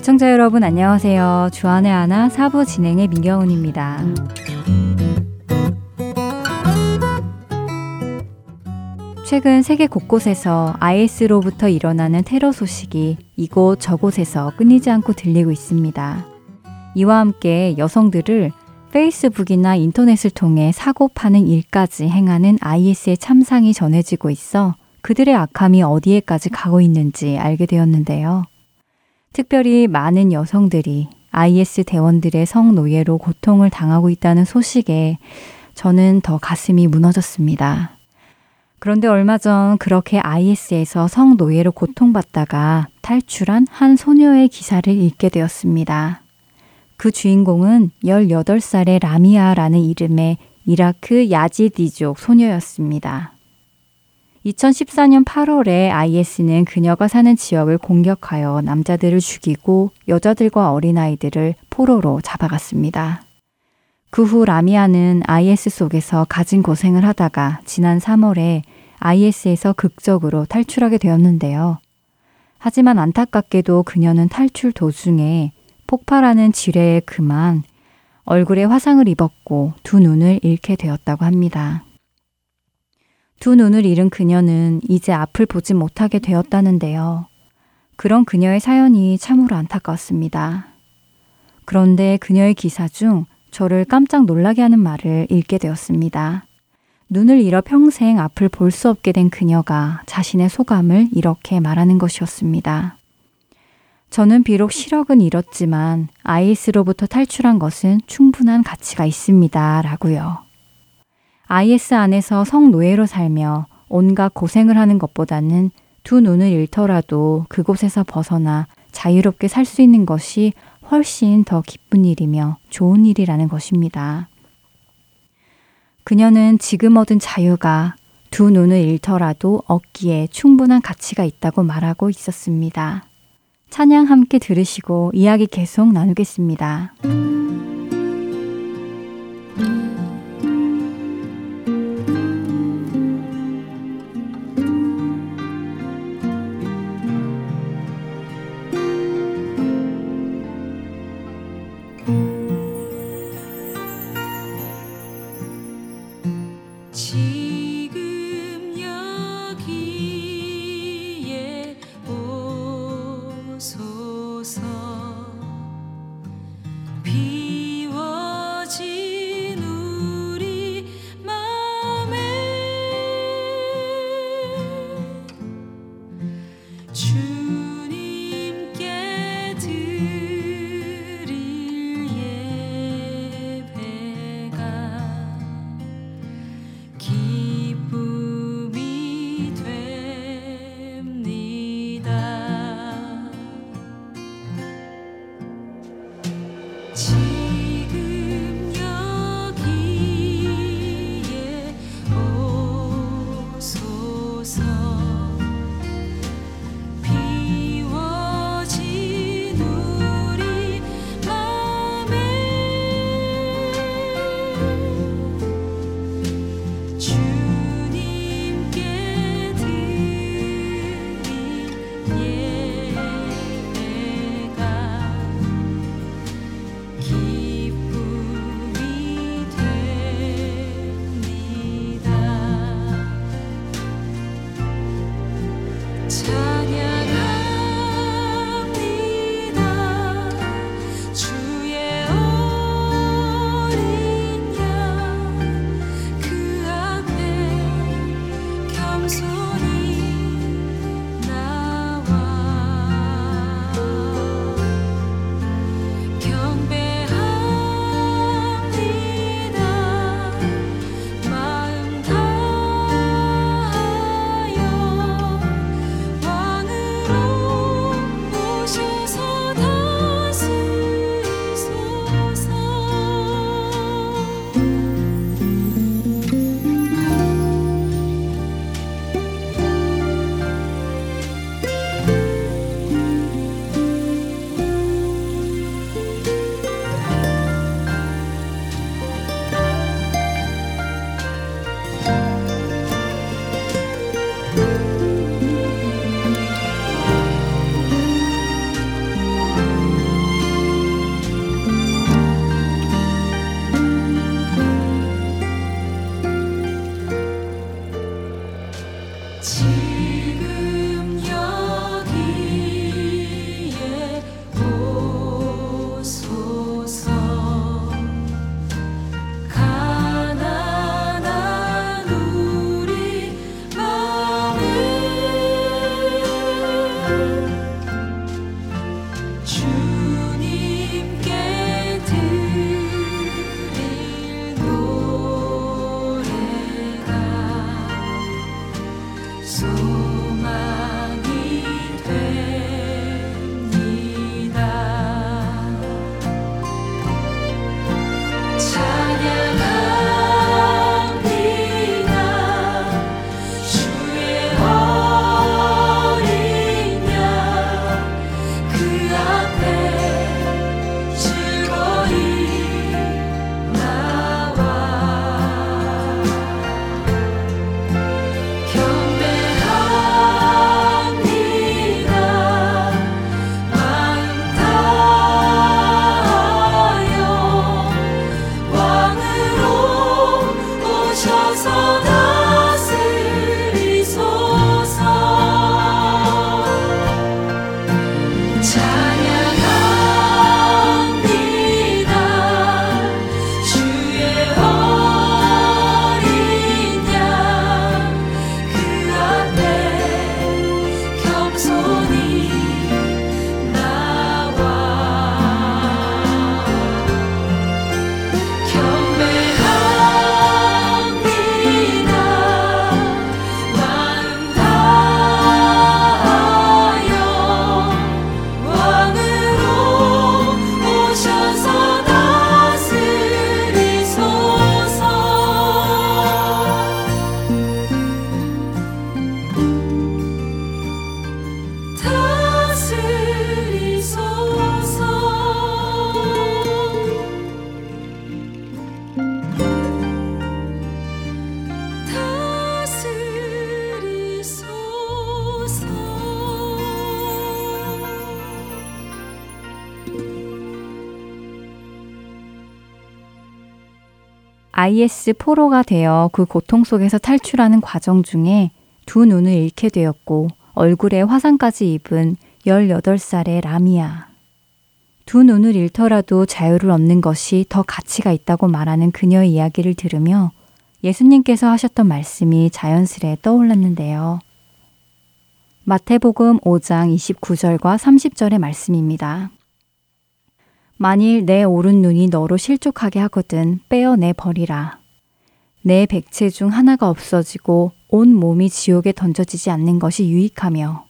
애청자 여러분 안녕하세요. 주안의 하나 4부 진행의 민경훈입니다. 최근 세계 곳곳에서 IS로부터 일어나는 테러 소식이 이곳 저곳에서 끊이지 않고 들리고 있습니다. 이와 함께 여성들을 페이스북이나 인터넷을 통해 사고 파는 일까지 행하는 IS의 참상이 전해지고 있어 그들의 악함이 어디에까지 가고 있는지 알게 되었는데요. 특별히 많은 여성들이 IS 대원들의 성노예로 고통을 당하고 있다는 소식에 저는 더 가슴이 무너졌습니다. 그런데 얼마 전 그렇게 IS에서 성노예로 고통받다가 탈출한 한 소녀의 기사를 읽게 되었습니다. 그 주인공은 18살의 라미아라는 이름의 이라크 야지디족 소녀였습니다. 2014년 8월에 IS는 그녀가 사는 지역을 공격하여 남자들을 죽이고 여자들과 어린아이들을 포로로 잡아갔습니다. 그 후 라미아는 IS 속에서 가진 고생을 하다가 지난 3월에 IS에서 극적으로 탈출하게 되었는데요. 하지만 안타깝게도 그녀는 탈출 도중에 폭발하는 지뢰에 그만 얼굴에 화상을 입었고 두 눈을 잃게 되었다고 합니다. 두 눈을 잃은 그녀는 이제 앞을 보지 못하게 되었다는데요. 그런 그녀의 사연이 참으로 안타까웠습니다. 그런데 그녀의 기사 중 저를 깜짝 놀라게 하는 말을 읽게 되었습니다. 눈을 잃어 평생 앞을 볼 수 없게 된 그녀가 자신의 소감을 이렇게 말하는 것이었습니다. 저는 비록 시력은 잃었지만 IS로부터 탈출한 것은 충분한 가치가 있습니다. 라고요. IS 안에서 성노예로 살며 온갖 고생을 하는 것보다는 두 눈을 잃더라도 그곳에서 벗어나 자유롭게 살 수 있는 것이 훨씬 더 기쁜 일이며 좋은 일이라는 것입니다. 그녀는 지금 얻은 자유가 두 눈을 잃더라도 얻기에 충분한 가치가 있다고 말하고 있었습니다. 찬양 함께 들으시고 이야기 계속 나누겠습니다. Keep IS 포로가 되어 그 고통 속에서 탈출하는 과정 중에 두 눈을 잃게 되었고 얼굴에 화상까지 입은 18살의 라미아. 두 눈을 잃더라도 자유를 얻는 것이 더 가치가 있다고 말하는 그녀의 이야기를 들으며 예수님께서 하셨던 말씀이 자연스레 떠올랐는데요. 마태복음 5장 29절과 30절의 말씀입니다. 만일 내 오른 눈이 너로 실족하게 하거든 빼어내 버리라. 내 백체 중 하나가 없어지고 온 몸이 지옥에 던져지지 않는 것이 유익하며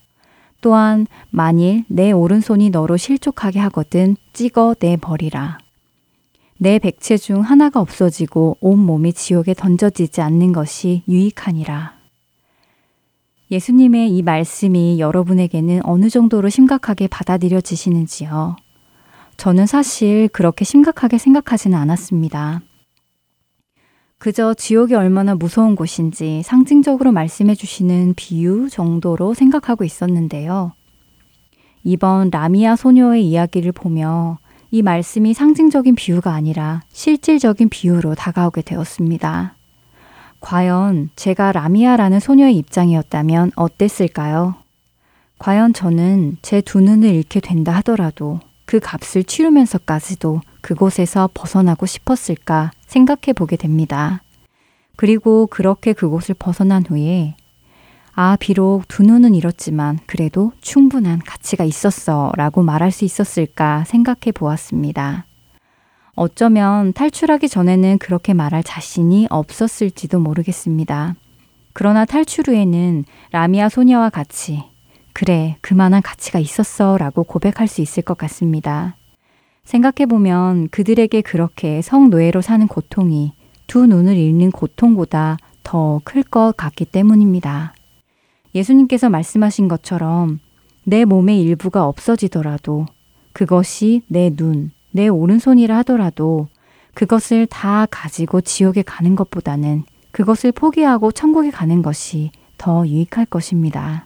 또한 만일 내 오른손이 너로 실족하게 하거든 찍어 내버리라. 내 백체 중 하나가 없어지고 온 몸이 지옥에 던져지지 않는 것이 유익하니라. 예수님의 이 말씀이 여러분에게는 어느 정도로 심각하게 받아들여지시는지요? 저는 사실 그렇게 심각하게 생각하지는 않았습니다. 그저 지옥이 얼마나 무서운 곳인지 상징적으로 말씀해 주시는 비유 정도로 생각하고 있었는데요. 이번 라미아 소녀의 이야기를 보며 이 말씀이 상징적인 비유가 아니라 실질적인 비유로 다가오게 되었습니다. 과연 제가 라미아라는 소녀의 입장이었다면 어땠을까요? 과연 저는 제 두 눈을 잃게 된다 하더라도 그 값을 치르면서까지도 그곳에서 벗어나고 싶었을까 생각해 보게 됩니다. 그리고 그렇게 그곳을 벗어난 후에 아, 비록 두 눈은 잃었지만 그래도 충분한 가치가 있었어 라고 말할 수 있었을까 생각해 보았습니다. 어쩌면 탈출하기 전에는 그렇게 말할 자신이 없었을지도 모르겠습니다. 그러나 탈출 후에는 라미아 소녀와 같이 그래, 그만한 가치가 있었어 라고 고백할 수 있을 것 같습니다. 생각해보면 그들에게 그렇게 성노예로 사는 고통이 두 눈을 잃는 고통보다 더 클 것 같기 때문입니다. 예수님께서 말씀하신 것처럼 내 몸의 일부가 없어지더라도 그것이 내 눈, 내 오른손이라 하더라도 그것을 다 가지고 지옥에 가는 것보다는 그것을 포기하고 천국에 가는 것이 더 유익할 것입니다.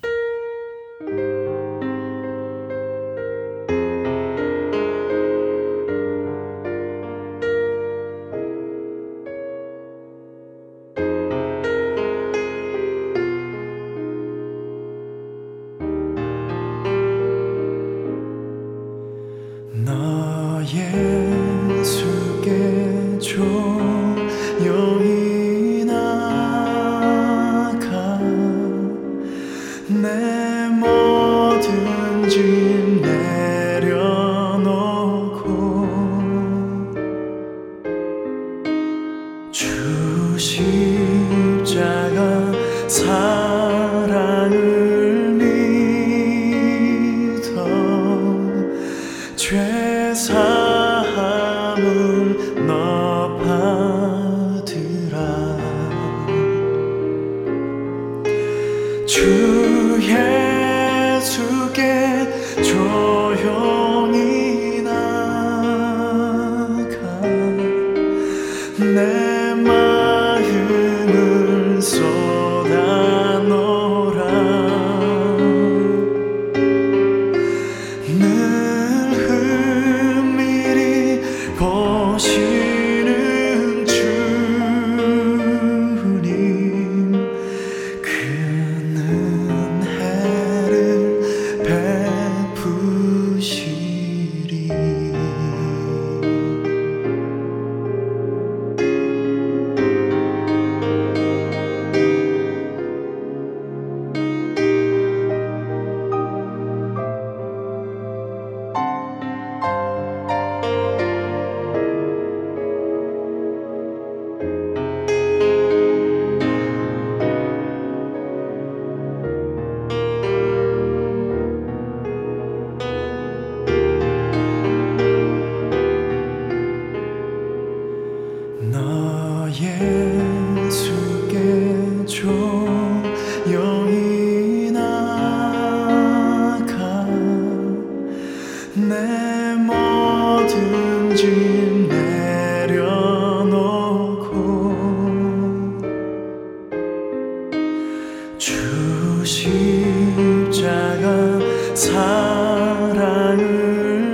사랑을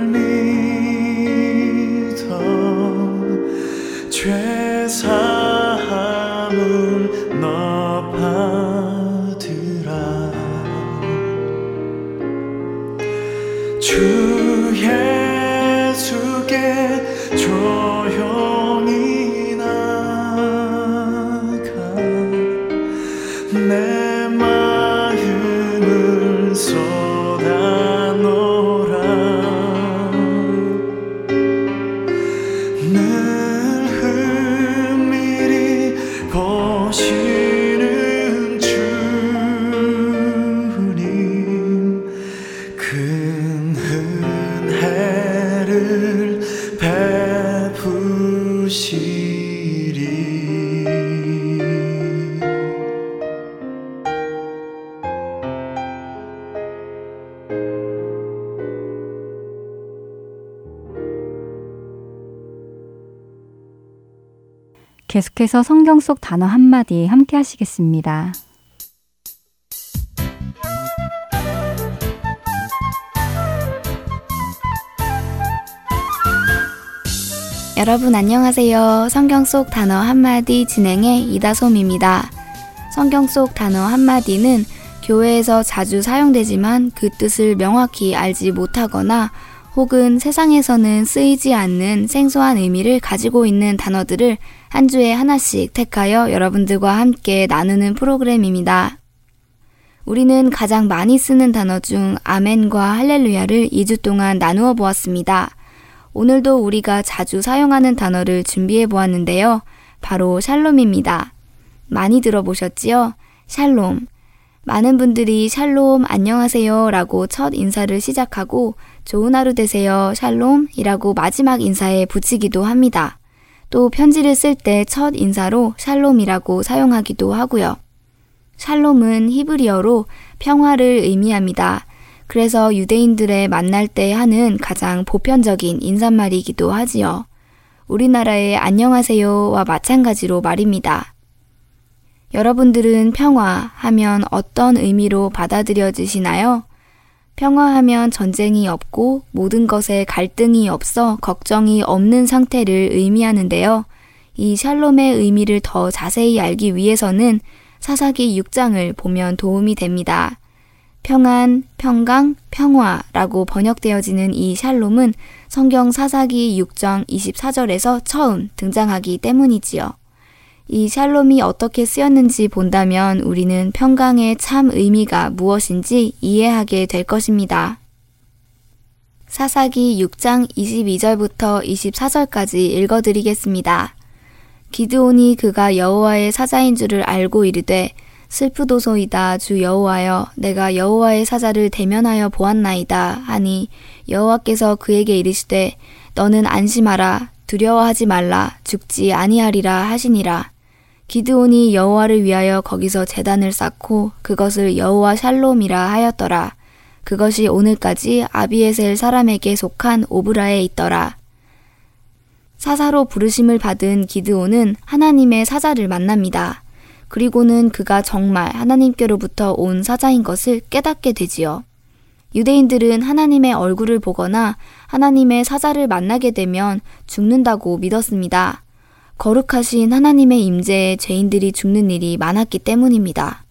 믿어 죄사 마음을 높아들라 주 예수께 조용히 나가 내 마음을 쏟아 놓으라 늘 은밀히 보시는 주님 큰 은혜를 베푸시리. 계속해서 성경 속 단어 한마디 함께 하시겠습니다. 여러분 안녕하세요. 성경 속 단어 한마디 진행의 이다솜입니다. 성경 속 단어 한마디는 교회에서 자주 사용되지만 그 뜻을 명확히 알지 못하거나 혹은 세상에서는 쓰이지 않는 생소한 의미를 가지고 있는 단어들을 한 주에 하나씩 택하여 여러분들과 함께 나누는 프로그램입니다. 우리는 가장 많이 쓰는 단어 중 아멘과 할렐루야를 2주 동안 나누어 보았습니다. 오늘도 우리가 자주 사용하는 단어를 준비해 보았는데요. 바로 샬롬입니다. 많이 들어보셨지요? 샬롬. 많은 분들이 샬롬 안녕하세요 라고 첫 인사를 시작하고 좋은 하루 되세요 샬롬이라고 마지막 인사에 붙이기도 합니다. 또 편지를 쓸 때 첫 인사로 샬롬이라고 사용하기도 하고요. 샬롬은 히브리어로 평화를 의미합니다. 그래서 유대인들의 만날 때 하는 가장 보편적인 인사말이기도 하지요. 우리나라의 안녕하세요와 마찬가지로 말입니다. 여러분들은 평화 하면 어떤 의미로 받아들여지시나요? 평화하면 전쟁이 없고 모든 것에 갈등이 없어 걱정이 없는 상태를 의미하는데요. 이 샬롬의 의미를 더 자세히 알기 위해서는 사사기 6장을 보면 도움이 됩니다. 평안, 평강, 평화라고 번역되어지는 이 샬롬은 성경 사사기 6장 24절에서 처음 등장하기 때문이지요. 이 샬롬이 어떻게 쓰였는지 본다면 우리는 평강의 참 의미가 무엇인지 이해하게 될 것입니다. 사사기 6장 22절부터 24절까지 읽어드리겠습니다. 기드온이 그가 여호와의 사자인 줄을 알고 이르되 슬프도소이다 주 여호와여 내가 여호와의 사자를 대면하여 보았나이다 하니 여호와께서 그에게 이르시되 너는 안심하라 두려워하지 말라 죽지 아니하리라 하시니라. 기드온이 여호와를 위하여 거기서 제단을 쌓고 그것을 여호와 샬롬이라 하였더라. 그것이 오늘까지 아비에셀 사람에게 속한 오브라에 있더라. 사사로 부르심을 받은 기드온은 하나님의 사자를 만납니다. 그리고는 그가 정말 하나님께로부터 온 사자인 것을 깨닫게 되지요. 유대인들은 하나님의 얼굴을 보거나 하나님의 사자를 만나게 되면 죽는다고 믿었습니다. 거룩하신 하나님의 임재에 죄인들이 죽는 일이 많았기 때문입니다.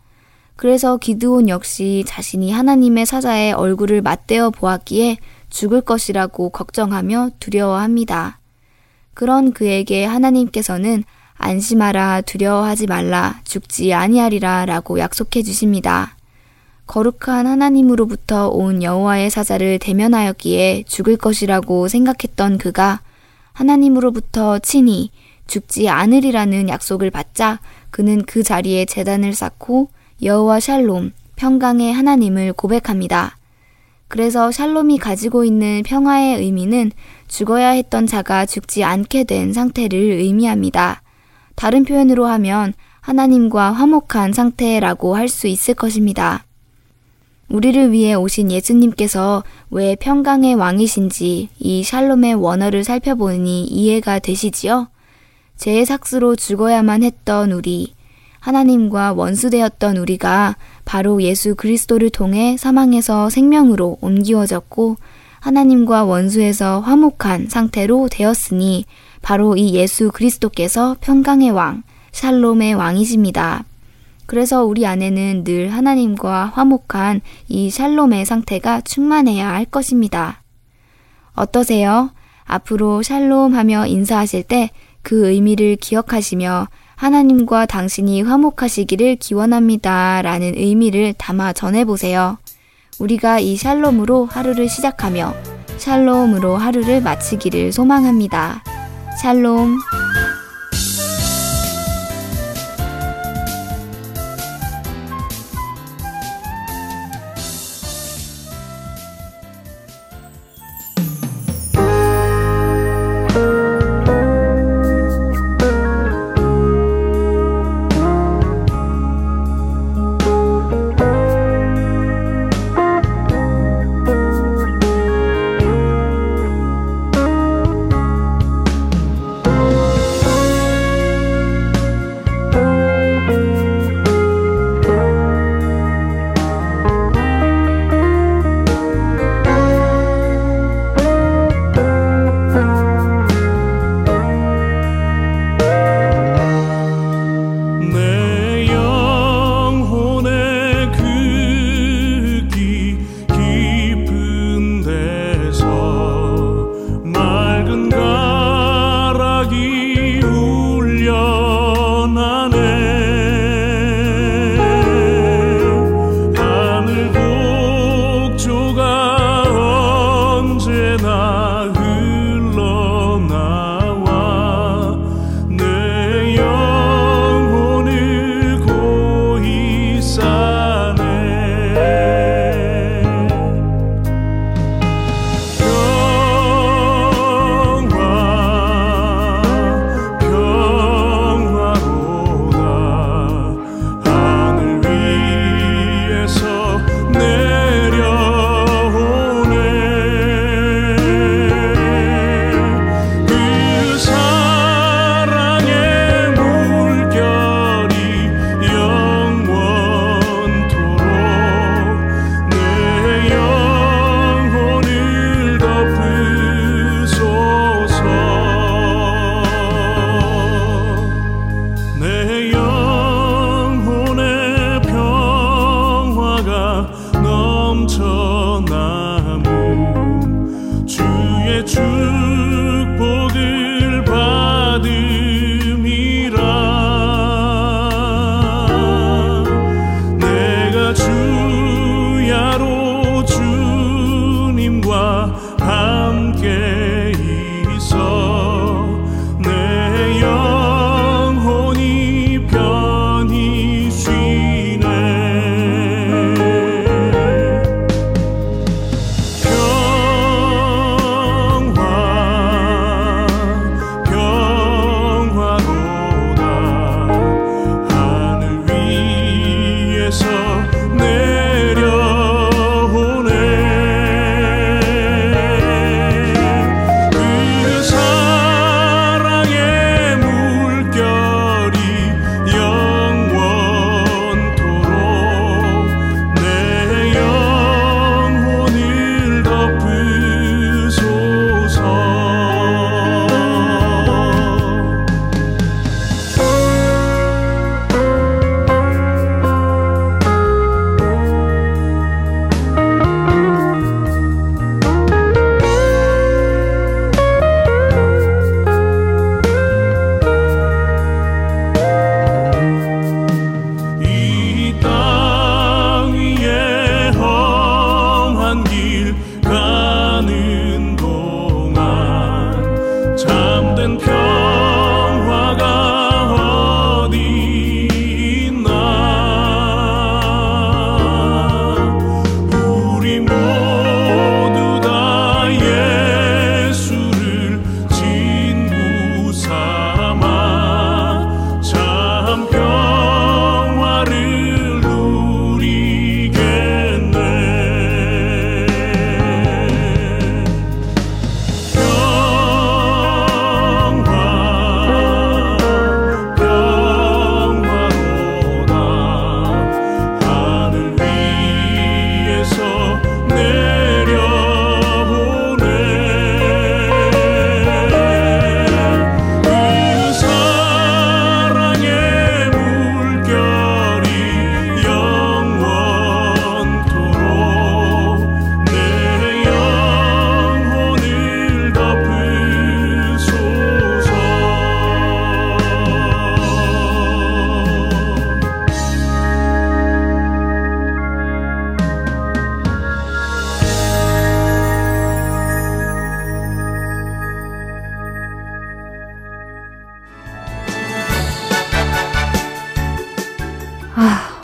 그래서 기드온 역시 자신이 하나님의 사자의 얼굴을 맞대어 보았기에 죽을 것이라고 걱정하며 두려워합니다. 그런 그에게 하나님께서는 안심하라 두려워하지 말라 죽지 아니하리라 라고 약속해 주십니다. 거룩한 하나님으로부터 온 여호와의 사자를 대면하였기에 죽을 것이라고 생각했던 그가 하나님으로부터 친히 죽지 않으리라는 약속을 받자 그는 그 자리에 제단을 쌓고 여호와 샬롬, 평강의 하나님을 고백합니다. 그래서 샬롬이 가지고 있는 평화의 의미는 죽어야 했던 자가 죽지 않게 된 상태를 의미합니다. 다른 표현으로 하면 하나님과 화목한 상태라고 할 수 있을 것입니다. 우리를 위해 오신 예수님께서 왜 평강의 왕이신지 이 샬롬의 원어를 살펴보니 이해가 되시지요? 죄의 삭스로 죽어야만 했던 우리, 하나님과 원수되었던 우리가 바로 예수 그리스도를 통해 사망에서 생명으로 옮기어졌고 하나님과 원수에서 화목한 상태로 되었으니 바로 이 예수 그리스도께서 평강의 왕, 샬롬의 왕이십니다. 그래서 우리 안에는 늘 하나님과 화목한 이 샬롬의 상태가 충만해야 할 것입니다. 어떠세요? 앞으로 샬롬 하며 인사하실 때 그 의미를 기억하시며 하나님과 당신이 화목하시기를 기원합니다 라는 의미를 담아 전해보세요. 우리가 이 샬롬으로 하루를 시작하며 샬롬으로 하루를 마치기를 소망합니다. 샬롬.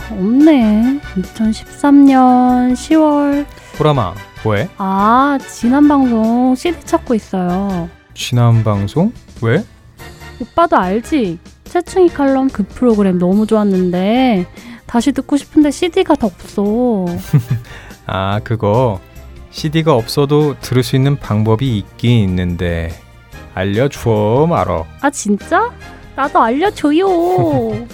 없네. 2013년 10월. 보람아, 뭐해? 아, 지난 방송 CD 찾고 있어요. 지난 방송? 왜? 오빠도 알지? 채충이 칼럼 그 프로그램 너무 좋았는데 다시 듣고 싶은데 CD가 다 없어. 아, 그거 CD가 없어도 들을 수 있는 방법이 있긴 있는데 알려줘 말어. 아, 진짜? 나도 알려줘요.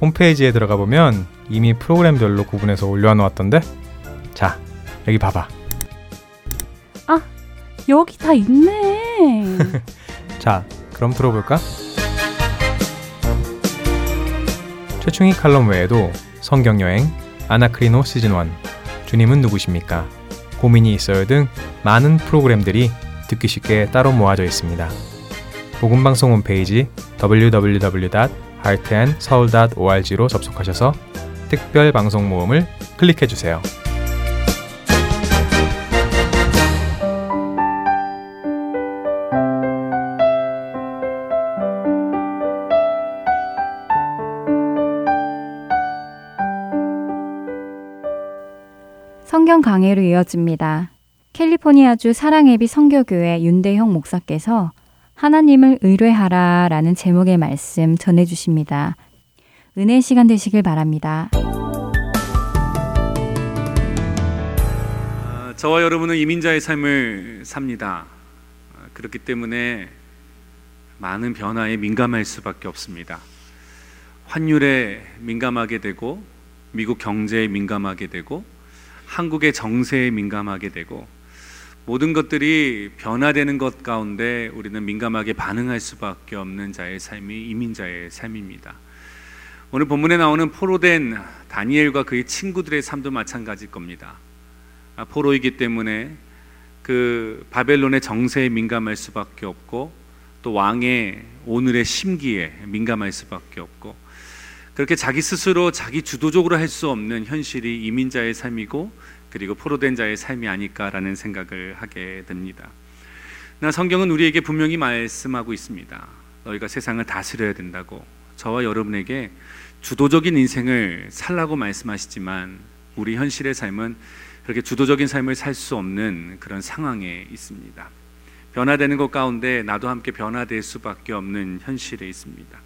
홈페이지에 들어가 보면 이미 프로그램별로 구분해서 올려놓았던데. 자, 여기 봐봐. 아, 여기 다 있네. 자, 그럼 들어볼까? 최충희 칼럼 외에도 성경여행, 아나크리노 시즌1, 주님은 누구십니까, 고민이 있어요 등 많은 프로그램들이 듣기 쉽게 따로 모아져 있습니다. 복음방송 홈페이지 www.heartandseoul.org로 접속하셔서 특별 방송 모음을 클릭해주세요. 성경 강해로 이어집니다. 캘리포니아주 사랑예비 선교교회 윤대형 목사께서 하나님을 의뢰하라 라는 제목의 말씀 전해주십니다. 은혜의 시간 되시길 바랍니다. 저와 여러분은 이민자의 삶을 삽니다. 그렇기 때문에 많은 변화에 민감할 수밖에 없습니다. 환율에 민감하게 되고, 미국 경제에 민감하게 되고, 한국의 정세에 민감하게 되고, 모든 것들이 변화되는 것 가운데 우리는 민감하게 반응할 수밖에 없는 자의 삶이 이민자의 삶입니다. 오늘 본문에 나오는 포로된 다니엘과 그의 친구들의 삶도 마찬가지일 겁니다. 포로이기 때문에 그 바벨론의 정세에 민감할 수밖에 없고, 또 왕의 오늘의 심기에 민감할 수밖에 없고, 그렇게 자기 스스로 자기 주도적으로 할 수 없는 현실이 이민자의 삶이고, 그리고 포로된 자의 삶이 아닐까라는 생각을 하게 됩니다. 나 성경은 우리에게 분명히 말씀하고 있습니다. 너희가 세상을 다스려야 된다고, 저와 여러분에게 주도적인 인생을 살라고 말씀하시지만 우리 현실의 삶은 그렇게 주도적인 삶을 살 수 없는 그런 상황에 있습니다. 변화되는 것 가운데 나도 함께 변화될 수밖에 없는 현실에 있습니다.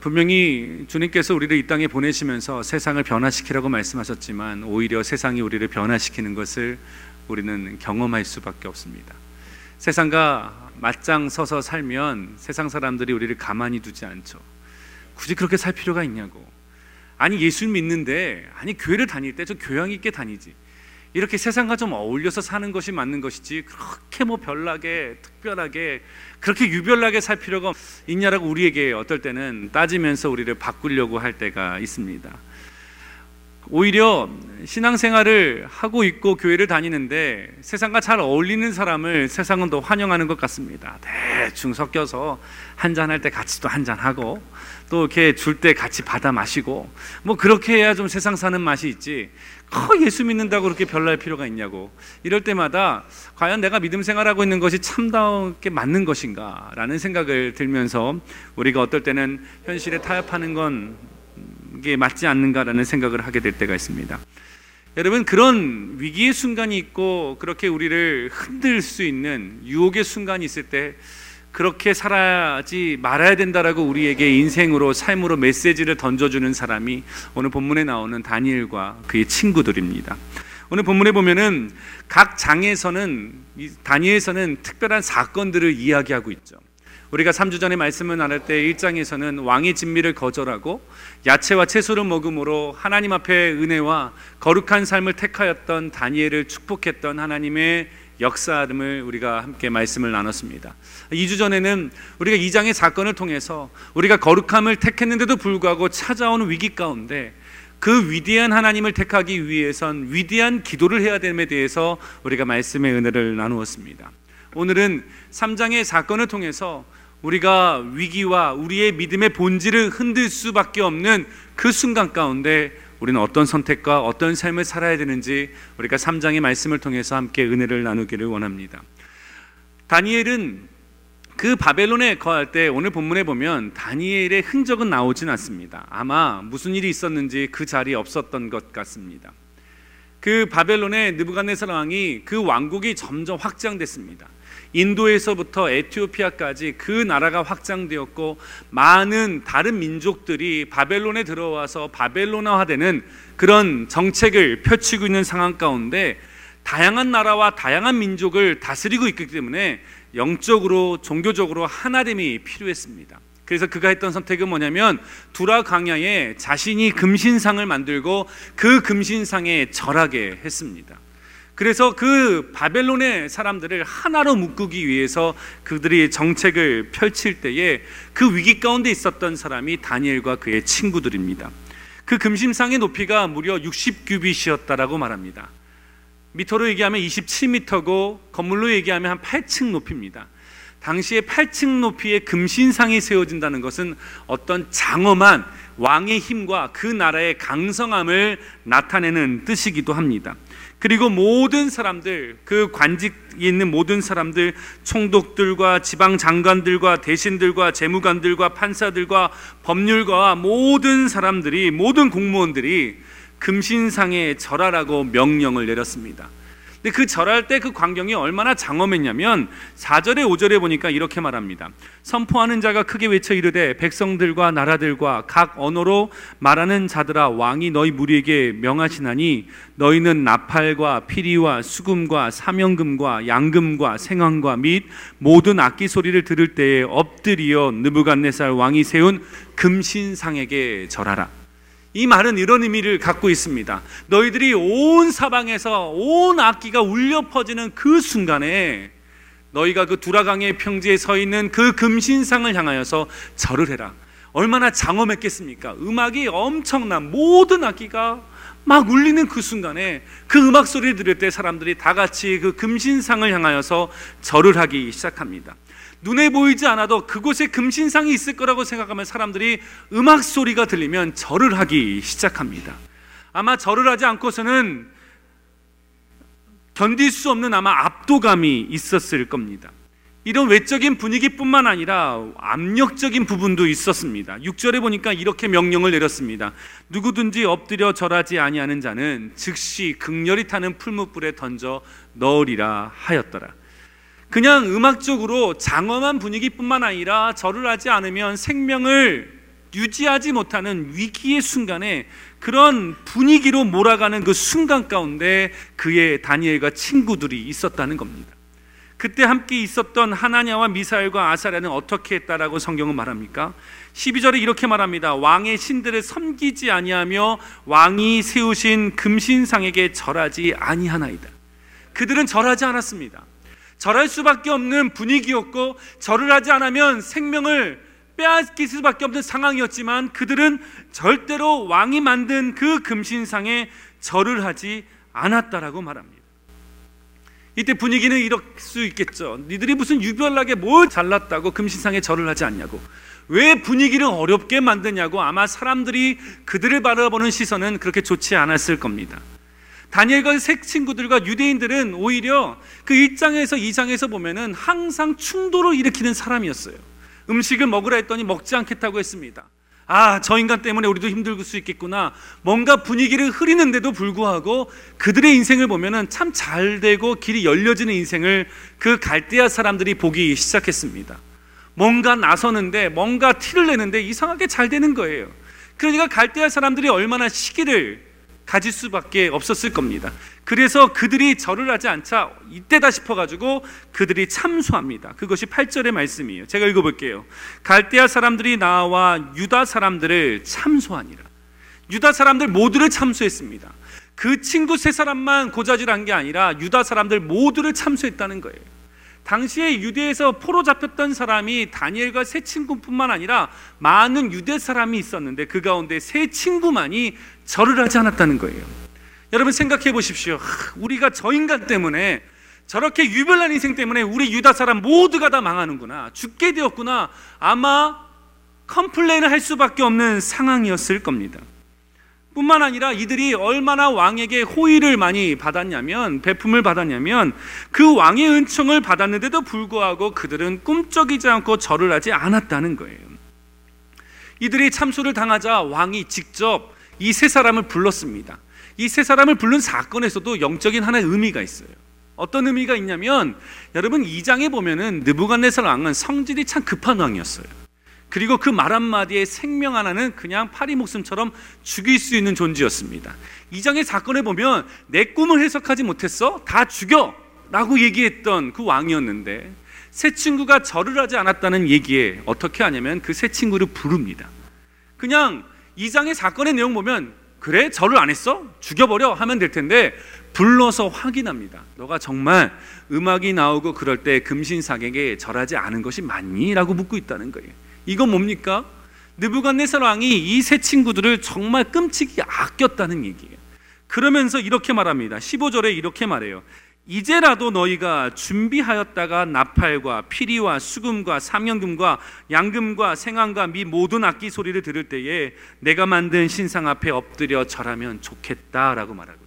분명히 주님께서 우리를 이 땅에 보내시면서 세상을 변화시키라고 말씀하셨지만 오히려 세상이 우리를 변화시키는 것을 우리는 경험할 수밖에 없습니다. 세상과 맞장서서 살면 세상 사람들이 우리를 가만히 두지 않죠. 굳이 그렇게 살 필요가 있냐고. 아니, 예수 믿는데, 아니 교회를 다닐 때 좀 교양 있게 다니지. 이렇게 세상과 좀 어울려서 사는 것이 맞는 것이지, 그렇게 뭐 별나게 특별하게 그렇게 유별나게 살 필요가 있냐라고 우리에게 어떨 때는 따지면서 우리를 바꾸려고 할 때가 있습니다. 오히려 신앙생활을 하고 있고 교회를 다니는데 세상과 잘 어울리는 사람을 세상은 더 환영하는 것 같습니다. 대충 섞여서 한잔할 때 같이 또 한잔하고, 또 이렇게 줄 때 같이 받아 마시고, 뭐 그렇게 해야 좀 세상 사는 맛이 있지, 예수 믿는다고 그렇게 별날 필요가 있냐고. 이럴 때마다 과연 내가 믿음 생활하고 있는 것이 참다운게 맞는 것인가 라는 생각을 들면서 우리가 어떨 때는 현실에 타협하는 건 이게 맞지 않는가라는 생각을 하게 될 때가 있습니다. 여러분, 그런 위기의 순간이 있고 그렇게 우리를 흔들 수 있는 유혹의 순간이 있을 때 그렇게 살아야지 말아야 된다라고 우리에게 인생으로, 삶으로 메시지를 던져주는 사람이 오늘 본문에 나오는 다니엘과 그의 친구들입니다. 오늘 본문에 보면은 각 장에서는, 다니엘서는 특별한 사건들을 이야기하고 있죠. 우리가 3주 전에 말씀을 나눌 때 1장에서는 왕의 진미를 거절하고 야채와 채소를 먹음으로 하나님 앞에 은혜와 거룩한 삶을 택하였던 다니엘을 축복했던 하나님의 역사를 우리가 함께 말씀을 나눴습니다. 2주 전에는 우리가 2장의 사건을 통해서 우리가 거룩함을 택했는데도 불구하고 찾아온 위기 가운데 그 위대한 하나님을 택하기 위해선 위대한 기도를 해야 됨에 대해서 우리가 말씀의 은혜를 나누었습니다. 오늘은 3장의 사건을 통해서 우리가 위기와 우리의 믿음의 본질을 흔들 수밖에 없는 그 순간 가운데 우리는 어떤 선택과 어떤 삶을 살아야 되는지 우리가 3장의 말씀을 통해서 함께 은혜를 나누기를 원합니다. 다니엘은 그 바벨론에 거할 때 오늘 본문에 보면 다니엘의 흔적은 나오진 않습니다. 아마 무슨 일이 있었는지 그 자리에 없었던 것 같습니다. 그 바벨론의 느부갓네살 왕이 그 왕국이 점점 확장됐습니다. 인도에서부터 에티오피아까지 그 나라가 확장되었고 많은 다른 민족들이 바벨론에 들어와서 바벨론화되는 그런 정책을 펼치고 있는 상황 가운데 다양한 나라와 다양한 민족을 다스리고 있기 때문에 영적으로 종교적으로 하나됨이 필요했습니다. 그래서 그가 했던 선택은 뭐냐면 두라 광야에 자신이 금신상을 만들고 그 금신상에 절하게 했습니다. 그래서 그 바벨론의 사람들을 하나로 묶기 위해서 그들이 정책을 펼칠 때에 그 위기 가운데 있었던 사람이 다니엘과 그의 친구들입니다. 그 금신상의 높이가 무려 60규빗이었다라고 말합니다. 미터로 얘기하면 27미터고 건물로 얘기하면 한 8층 높이입니다. 당시에 8층 높이의 금신상이 세워진다는 것은 어떤 장엄한 왕의 힘과 그 나라의 강성함을 나타내는 뜻이기도 합니다. 그리고 모든 사람들, 그 관직에 있는 모든 사람들, 총독들과 지방 장관들과 대신들과 재무관들과 판사들과 법률가와 모든 사람들이, 모든 공무원들이 금신상에 절하라고 명령을 내렸습니다. 근데 그 절할 때 그 광경이 얼마나 장엄했냐면 4절에 5절에 보니까 이렇게 말합니다. 선포하는 자가 크게 외쳐 이르되 백성들과 나라들과 각 언어로 말하는 자들아 왕이 너희 무리에게 명하시나니 너희는 나팔과 피리와 수금과 사명금과 양금과 생황과 및 모든 악기 소리를 들을 때에 엎드리어 느부갓네살 왕이 세운 금신상에게 절하라. 이 말은 이런 의미를 갖고 있습니다. 너희들이 온 사방에서 온 악기가 울려 퍼지는 그 순간에 너희가 그 두라강의 평지에 서 있는 그 금신상을 향하여서 절을 해라. 얼마나 장엄했겠습니까? 음악이 엄청난 모든 악기가 막 울리는 그 순간에 그 음악 소리를 들을 때 사람들이 다 같이 그 금신상을 향하여서 절을 하기 시작합니다. 눈에 보이지 않아도 그곳에 금신상이 있을 거라고 생각하면 사람들이 음악 소리가 들리면 절을 하기 시작합니다. 아마 절을 하지 않고서는 견딜 수 없는 아마 압도감이 있었을 겁니다. 이런 외적인 분위기뿐만 아니라 압력적인 부분도 있었습니다. 6절에 보니까 이렇게 명령을 내렸습니다. 누구든지 엎드려 절하지 아니하는 자는 즉시 극렬히 타는 풀무불에 던져 넣으리라 하였더라. 그냥 음악적으로 장엄한 분위기뿐만 아니라 절을 하지 않으면 생명을 유지하지 못하는 위기의 순간에 그런 분위기로 몰아가는 그 순간 가운데 그의 다니엘과 친구들이 있었다는 겁니다. 그때 함께 있었던 하나냐와 미사엘과 아사랴는 어떻게 했다라고 성경은 말합니까? 12절에 이렇게 말합니다. 왕의 신들을 섬기지 아니하며 왕이 세우신 금신상에게 절하지 아니하나이다. 그들은 절하지 않았습니다. 절할 수밖에 없는 분위기였고 절을 하지 않으면 생명을 빼앗길 수밖에 없는 상황이었지만 그들은 절대로 왕이 만든 그 금신상에 절을 하지 않았다라고 말합니다. 이때 분위기는 이럴 수 있겠죠. 니들이 무슨 유별나게 뭘 잘났다고 금신상에 절을 하지 않냐고, 왜 분위기를 어렵게 만드냐고 아마 사람들이 그들을 바라보는 시선은 그렇게 좋지 않았을 겁니다. 다니엘과 세 친구들과 유대인들은 오히려 그 1장에서 2장에서 보면은 항상 충돌을 일으키는 사람이었어요. 음식을 먹으라 했더니 먹지 않겠다고 했습니다. 아, 저 인간 때문에 우리도 힘들 수 있겠구나. 뭔가 분위기를 흐리는데도 불구하고 그들의 인생을 보면은 참 잘되고 길이 열려지는 인생을 그 갈대아 사람들이 보기 시작했습니다. 뭔가 나서는데 뭔가 티를 내는데 이상하게 잘 되는 거예요. 그러니까 갈대아 사람들이 얼마나 시기를 가질 수밖에 없었을 겁니다. 그래서 그들이 절을 하지 않자 이때다 싶어가지고 그들이 참소합니다. 그것이 8절의 말씀이에요. 제가 읽어볼게요. 갈대아 사람들이 나와 유다 사람들을 참소하니라. 유다 사람들 모두를 참소했습니다. 그 친구 세 사람만 고자질한 게 아니라 유다 사람들 모두를 참소했다는 거예요. 당시에 유대에서 포로 잡혔던 사람이 다니엘과 세 친구뿐만 아니라 많은 유대 사람이 있었는데 그 가운데 세 친구만이 절을 하지 않았다는 거예요. 여러분 생각해 보십시오. 우리가 저 인간 때문에, 저렇게 유별난 인생 때문에 우리 유다 사람 모두가 다 망하는구나, 죽게 되었구나, 아마 컴플레인을 할 수밖에 없는 상황이었을 겁니다. 뿐만 아니라 이들이 얼마나 왕에게 호의를 많이 받았냐면, 베품을 받았냐면, 그 왕의 은총을 받았는데도 불구하고 그들은 꿈쩍이지 않고 절을 하지 않았다는 거예요. 이들이 참수를 당하자 왕이 직접 이 세 사람을 불렀습니다. 이 세 사람을 부른 사건에서도 영적인 하나의 의미가 있어요. 어떤 의미가 있냐면, 여러분 2장에 보면은 느부갓네살 왕은 성질이 참 급한 왕이었어요. 그리고 그 말 한마디에 생명 하나는 그냥 파리 목숨처럼 죽일 수 있는 존재였습니다. 2장의 사건에 보면 내 꿈을 해석하지 못했어? 다 죽여! 라고 얘기했던 그 왕이었는데, 세 친구가 절을 하지 않았다는 얘기에 어떻게 하냐면 그 세 친구를 부릅니다. 그냥 2장의 사건의 내용 보면 그래? 절을 안 했어? 죽여버려? 하면 될 텐데 불러서 확인합니다. 너가 정말 음악이 나오고 그럴 때 금신사객에 절하지 않은 것이 맞니? 라고 묻고 있다는 거예요. 이건 뭡니까? 느부갓네살 왕이 이 세 친구들을 정말 끔찍이 아꼈다는 얘기예요. 그러면서 이렇게 말합니다. 15절에 이렇게 말해요. 이제라도 너희가 준비하였다가 나팔과 피리와 수금과 삼연금과 양금과 생황과 미 모든 악기 소리를 들을 때에 내가 만든 신상 앞에 엎드려 절하면 좋겠다라고 말하고,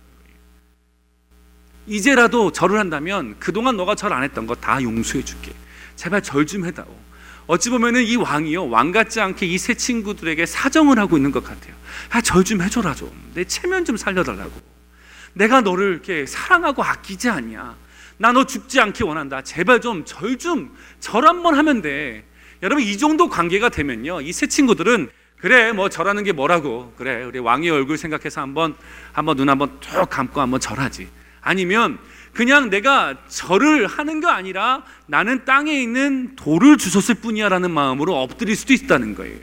이제라도 절을 한다면 그동안 너가 절 안 했던 거 다 용서해 줄게. 제발 절 좀 해다오. 어찌 보면은 이 왕이요, 왕 같지 않게 이 세 친구들에게 사정을 하고 있는 것 같아요. 아, 절 좀 해줘라 좀. 내 체면 좀 살려달라고. 내가 너를 이렇게 사랑하고 아끼지 않냐. 나 너 죽지 않게 원한다. 제발 좀 절 좀, 절 한번 하면 돼. 여러분 이 정도 관계가 되면요, 이 세 친구들은 그래 뭐 절하는 게 뭐라고, 그래 우리 왕의 얼굴 생각해서 한번 눈 한번 쭉 감고 한번 절하지. 아니면 그냥 내가 절을 하는 게 아니라 나는 땅에 있는 돌을 주셨을 뿐이야 라는 마음으로 엎드릴 수도 있다는 거예요.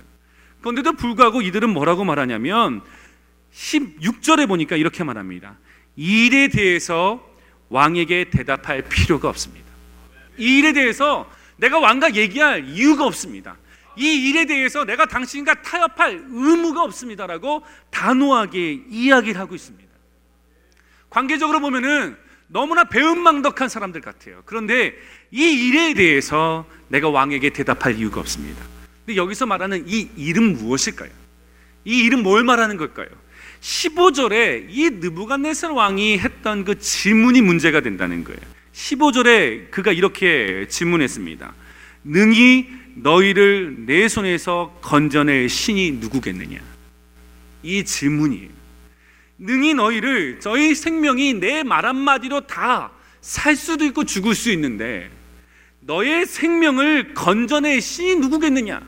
그런데도 불구하고 이들은 뭐라고 말하냐면 16절에 보니까 이렇게 말합니다. 이 일에 대해서 왕에게 대답할 필요가 없습니다. 이 일에 대해서 내가 왕과 얘기할 이유가 없습니다. 이 일에 대해서 내가 당신과 타협할 의무가 없습니다라고 단호하게 이야기를 하고 있습니다. 관계적으로 보면은 너무나 배은망덕한 사람들 같아요. 그런데 이 일에 대해서 내가 왕에게 대답할 이유가 없습니다. 근데 여기서 말하는 이 일은 무엇일까요? 이 일은 뭘 말하는 걸까요? 15절에 이 느부갓네살 왕이 했던 그 질문이 문제가 된다는 거예요. 15절에 그가 이렇게 질문했습니다. 능히 너희를 내 손에서 건져낼 신이 누구겠느냐? 이 질문이에요. 능히 너희를, 저희 생명이 내 말 한마디로 다 살 수도 있고 죽을 수 있는데 너의 생명을 건져낼 신이 누구겠느냐?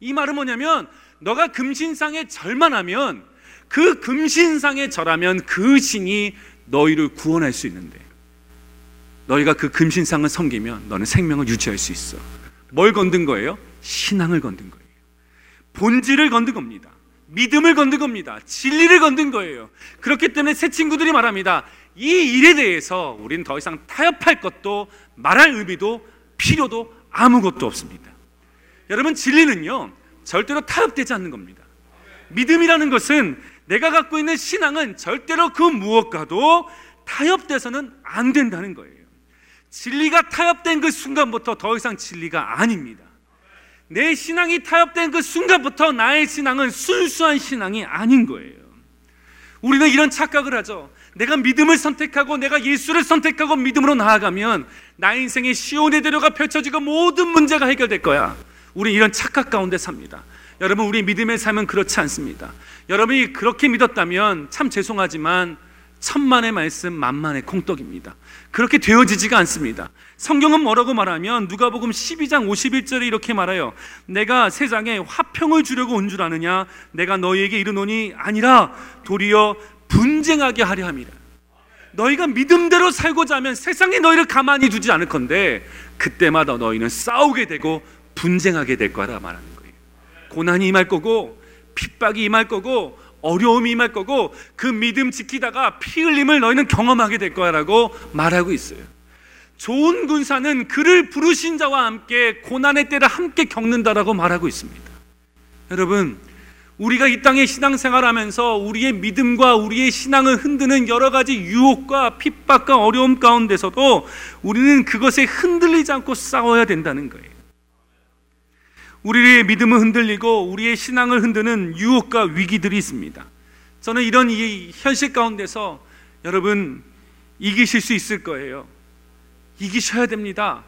이 말은 뭐냐면, 너가 금신상에 절만 하면, 그 금신상에 절하면 그 신이 너희를 구원할 수 있는데 너희가 그 금신상을 섬기면 너는 생명을 유지할 수 있어. 뭘 건든 거예요? 신앙을 건든 거예요. 본질을 건든 겁니다. 믿음을 건든 겁니다. 진리를 건든 거예요. 그렇기 때문에 새 친구들이 말합니다. 이 일에 대해서 우리는 더 이상 타협할 것도, 말할 의미도, 필요도, 아무것도 없습니다. 여러분 진리는요, 절대로 타협되지 않는 겁니다. 믿음이라는 것은, 내가 갖고 있는 신앙은 절대로 그 무엇과도 타협돼서는 안 된다는 거예요. 진리가 타협된 그 순간부터 더 이상 진리가 아닙니다. 내 신앙이 타협된 그 순간부터 나의 신앙은 순수한 신앙이 아닌 거예요. 우리는 이런 착각을 하죠. 내가 믿음을 선택하고, 내가 예수를 선택하고 믿음으로 나아가면 나의 인생의 시온의 대로가 펼쳐지고 모든 문제가 해결될 거야. 우리는 이런 착각 가운데 삽니다. 여러분 우리 믿음의 삶은 그렇지 않습니다. 여러분이 그렇게 믿었다면 참 죄송하지만 천만의 말씀 만만의 콩떡입니다. 그렇게 되어지지가 않습니다. 성경은 뭐라고 말하면 누가복음 12장 51절에 이렇게 말해요. 내가 세상에 화평을 주려고 온 줄 아느냐? 내가 너희에게 이르노니 아니라 도리어 분쟁하게 하려 함이라. 너희가 믿음대로 살고자 하면 세상이 너희를 가만히 두지 않을 건데 그때마다 너희는 싸우게 되고 분쟁하게 될 거라 말합니다. 고난이 임할 거고, 핍박이 임할 거고, 어려움이 임할 거고, 그 믿음 지키다가 피 흘림을 너희는 경험하게 될 거라고 말하고 있어요. 좋은 군사는 그를 부르신 자와 함께 고난의 때를 함께 겪는다라고 말하고 있습니다. 여러분, 우리가 이 땅의 신앙생활하면서 우리의 믿음과 우리의 신앙을 흔드는 여러 가지 유혹과 핍박과 어려움 가운데서도 우리는 그것에 흔들리지 않고 싸워야 된다는 거예요. 우리의 믿음을 흔들리고 우리의 신앙을 흔드는 유혹과 위기들이 있습니다. 저는 이런 이 현실 가운데서 여러분 이기실 수 있을 거예요. 이기셔야 됩니다.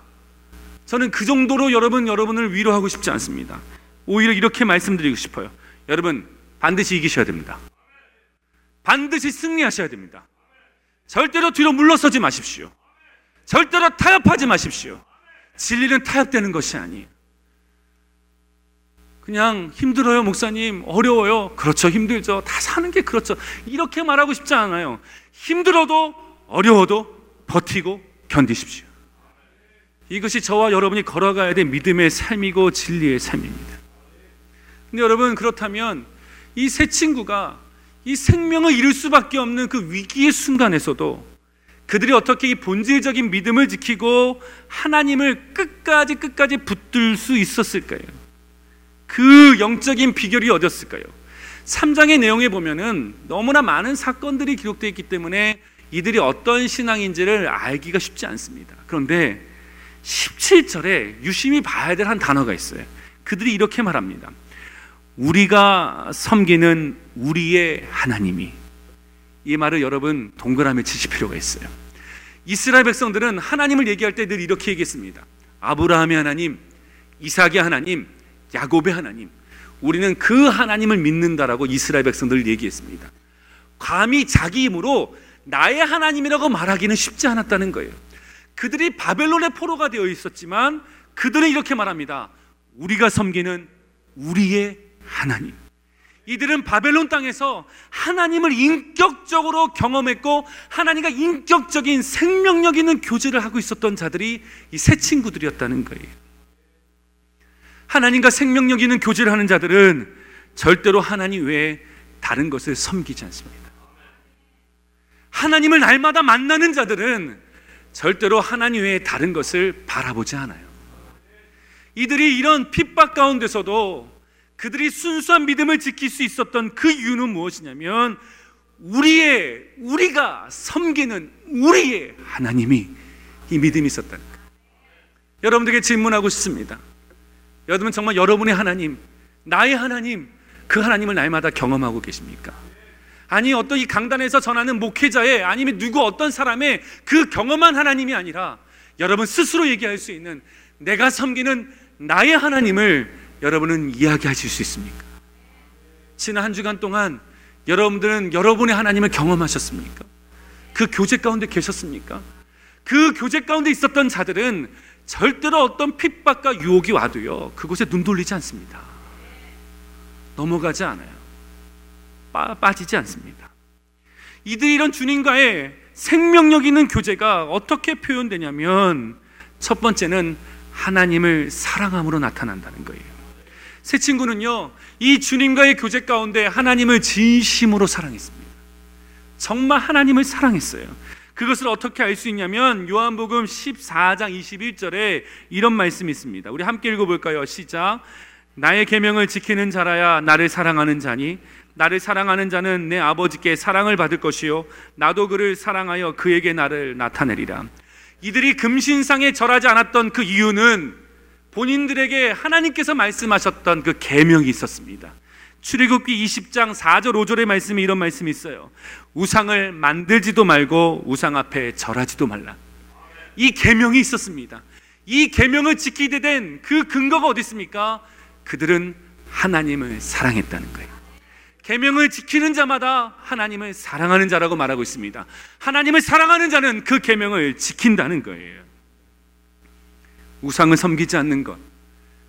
저는 그 정도로 여러분을 위로하고 싶지 않습니다. 오히려 이렇게 말씀드리고 싶어요. 여러분 반드시 이기셔야 됩니다. 반드시 승리하셔야 됩니다. 절대로 뒤로 물러서지 마십시오. 절대로 타협하지 마십시오. 진리는 타협되는 것이 아니에요. 그냥 힘들어요 목사님, 어려워요. 그렇죠, 힘들죠. 다 사는 게 그렇죠. 이렇게 말하고 싶지 않아요. 힘들어도 어려워도 버티고 견디십시오. 이것이 저와 여러분이 걸어가야 될 믿음의 삶이고 진리의 삶입니다. 근데 여러분, 그렇다면 이 세 친구가 이 생명을 잃을 수밖에 없는 그 위기의 순간에서도 그들이 어떻게 이 본질적인 믿음을 지키고 하나님을 끝까지 붙들 수 있었을까요? 그 영적인 비결이 어디였을까요? 3장의 내용에 보면은 너무나 많은 사건들이 기록되어 있기 때문에 이들이 어떤 신앙인지를 알기가 쉽지 않습니다. 그런데 17절에 유심히 봐야 될 한 단어가 있어요. 그들이 이렇게 말합니다. 우리가 섬기는 우리의 하나님이. 이 말을 여러분 동그라미 치실 필요가 있어요. 이스라엘 백성들은 하나님을 얘기할 때 늘 이렇게 얘기했습니다. 아브라함의 하나님, 이삭의 하나님, 야곱의 하나님. 우리는 그 하나님을 믿는다라고 이스라엘 백성들 얘기했습니다. 감히 자기 힘으로 나의 하나님이라고 말하기는 쉽지 않았다는 거예요. 그들이 바벨론의 포로가 되어 있었지만 그들은 이렇게 말합니다. 우리가 섬기는 우리의 하나님. 이들은 바벨론 땅에서 하나님을 인격적으로 경험했고 하나님과 인격적인 생명력 있는 교제를 하고 있었던 자들이 이 세 친구들이었다는 거예요. 하나님과 생명력 있는 교제를 하는 자들은 절대로 하나님 외에 다른 것을 섬기지 않습니다. 하나님을 날마다 만나는 자들은 절대로 하나님 외에 다른 것을 바라보지 않아요. 이들이 이런 핍박 가운데서도 그들이 순수한 믿음을 지킬 수 있었던 그 이유는 무엇이냐면 우리가 섬기는 우리의 하나님이, 이 믿음이 있었다는 거예요. 여러분들에게 질문하고 싶습니다. 여러분 정말 여러분의 하나님, 나의 하나님, 그 하나님을 날마다 경험하고 계십니까? 아니 어떤 이 강단에서 전하는 목회자의, 아니면 누구 어떤 사람의 그 경험한 하나님이 아니라 여러분 스스로 얘기할 수 있는 내가 섬기는 나의 하나님을 여러분은 이야기하실 수 있습니까? 지난 한 주간 동안 여러분들은 여러분의 하나님을 경험하셨습니까? 그 교제 가운데 계셨습니까? 그 교제 가운데 있었던 자들은 절대로 어떤 핍박과 유혹이 와도요 그곳에 눈 돌리지 않습니다. 넘어가지 않아요. 빠지지 않습니다. 이들이 이런 주님과의 생명력 있는 교제가 어떻게 표현되냐면 첫 번째는 하나님을 사랑함으로 나타난다는 거예요. 세 친구는요 이 주님과의 교제 가운데 하나님을 진심으로 사랑했습니다. 정말 하나님을 사랑했어요. 그것을 어떻게 알 수 있냐면 요한복음 14장 21절에 이런 말씀이 있습니다. 우리 함께 읽어볼까요? 시작. 나의 계명을 지키는 자라야 나를 사랑하는 자니 나를 사랑하는 자는 내 아버지께 사랑을 받을 것이요 나도 그를 사랑하여 그에게 나를 나타내리라. 이들이 금신상에 절하지 않았던 그 이유는 본인들에게 하나님께서 말씀하셨던 그 계명이 있었습니다. 출애굽기 20장 4절 5절의 말씀이 이런 말씀이 있어요. 우상을 만들지도 말고 우상 앞에 절하지도 말라. 이 계명이 있었습니다. 이 계명을 지키게 된 그 근거가 어디 있습니까? 그들은 하나님을 사랑했다는 거예요. 계명을 지키는 자마다 하나님을 사랑하는 자라고 말하고 있습니다. 하나님을 사랑하는 자는 그 계명을 지킨다는 거예요. 우상을 섬기지 않는 것,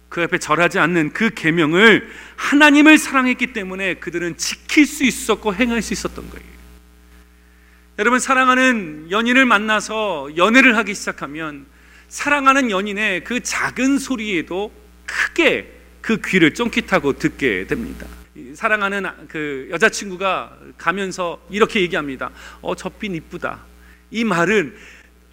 그 앞에 절하지 않는 그 계명을 하나님을 사랑했기 때문에 그들은 지킬 수 있었고 행할 수 있었던 거예요. 여러분 사랑하는 연인을 만나서 연애를 하기 시작하면 사랑하는 연인의 그 작은 소리에도 크게 그 귀를 쫑깃하고 듣게 됩니다. 사랑하는 그 여자친구가 가면서 이렇게 얘기합니다. 저 핀 이쁘다. 이 말은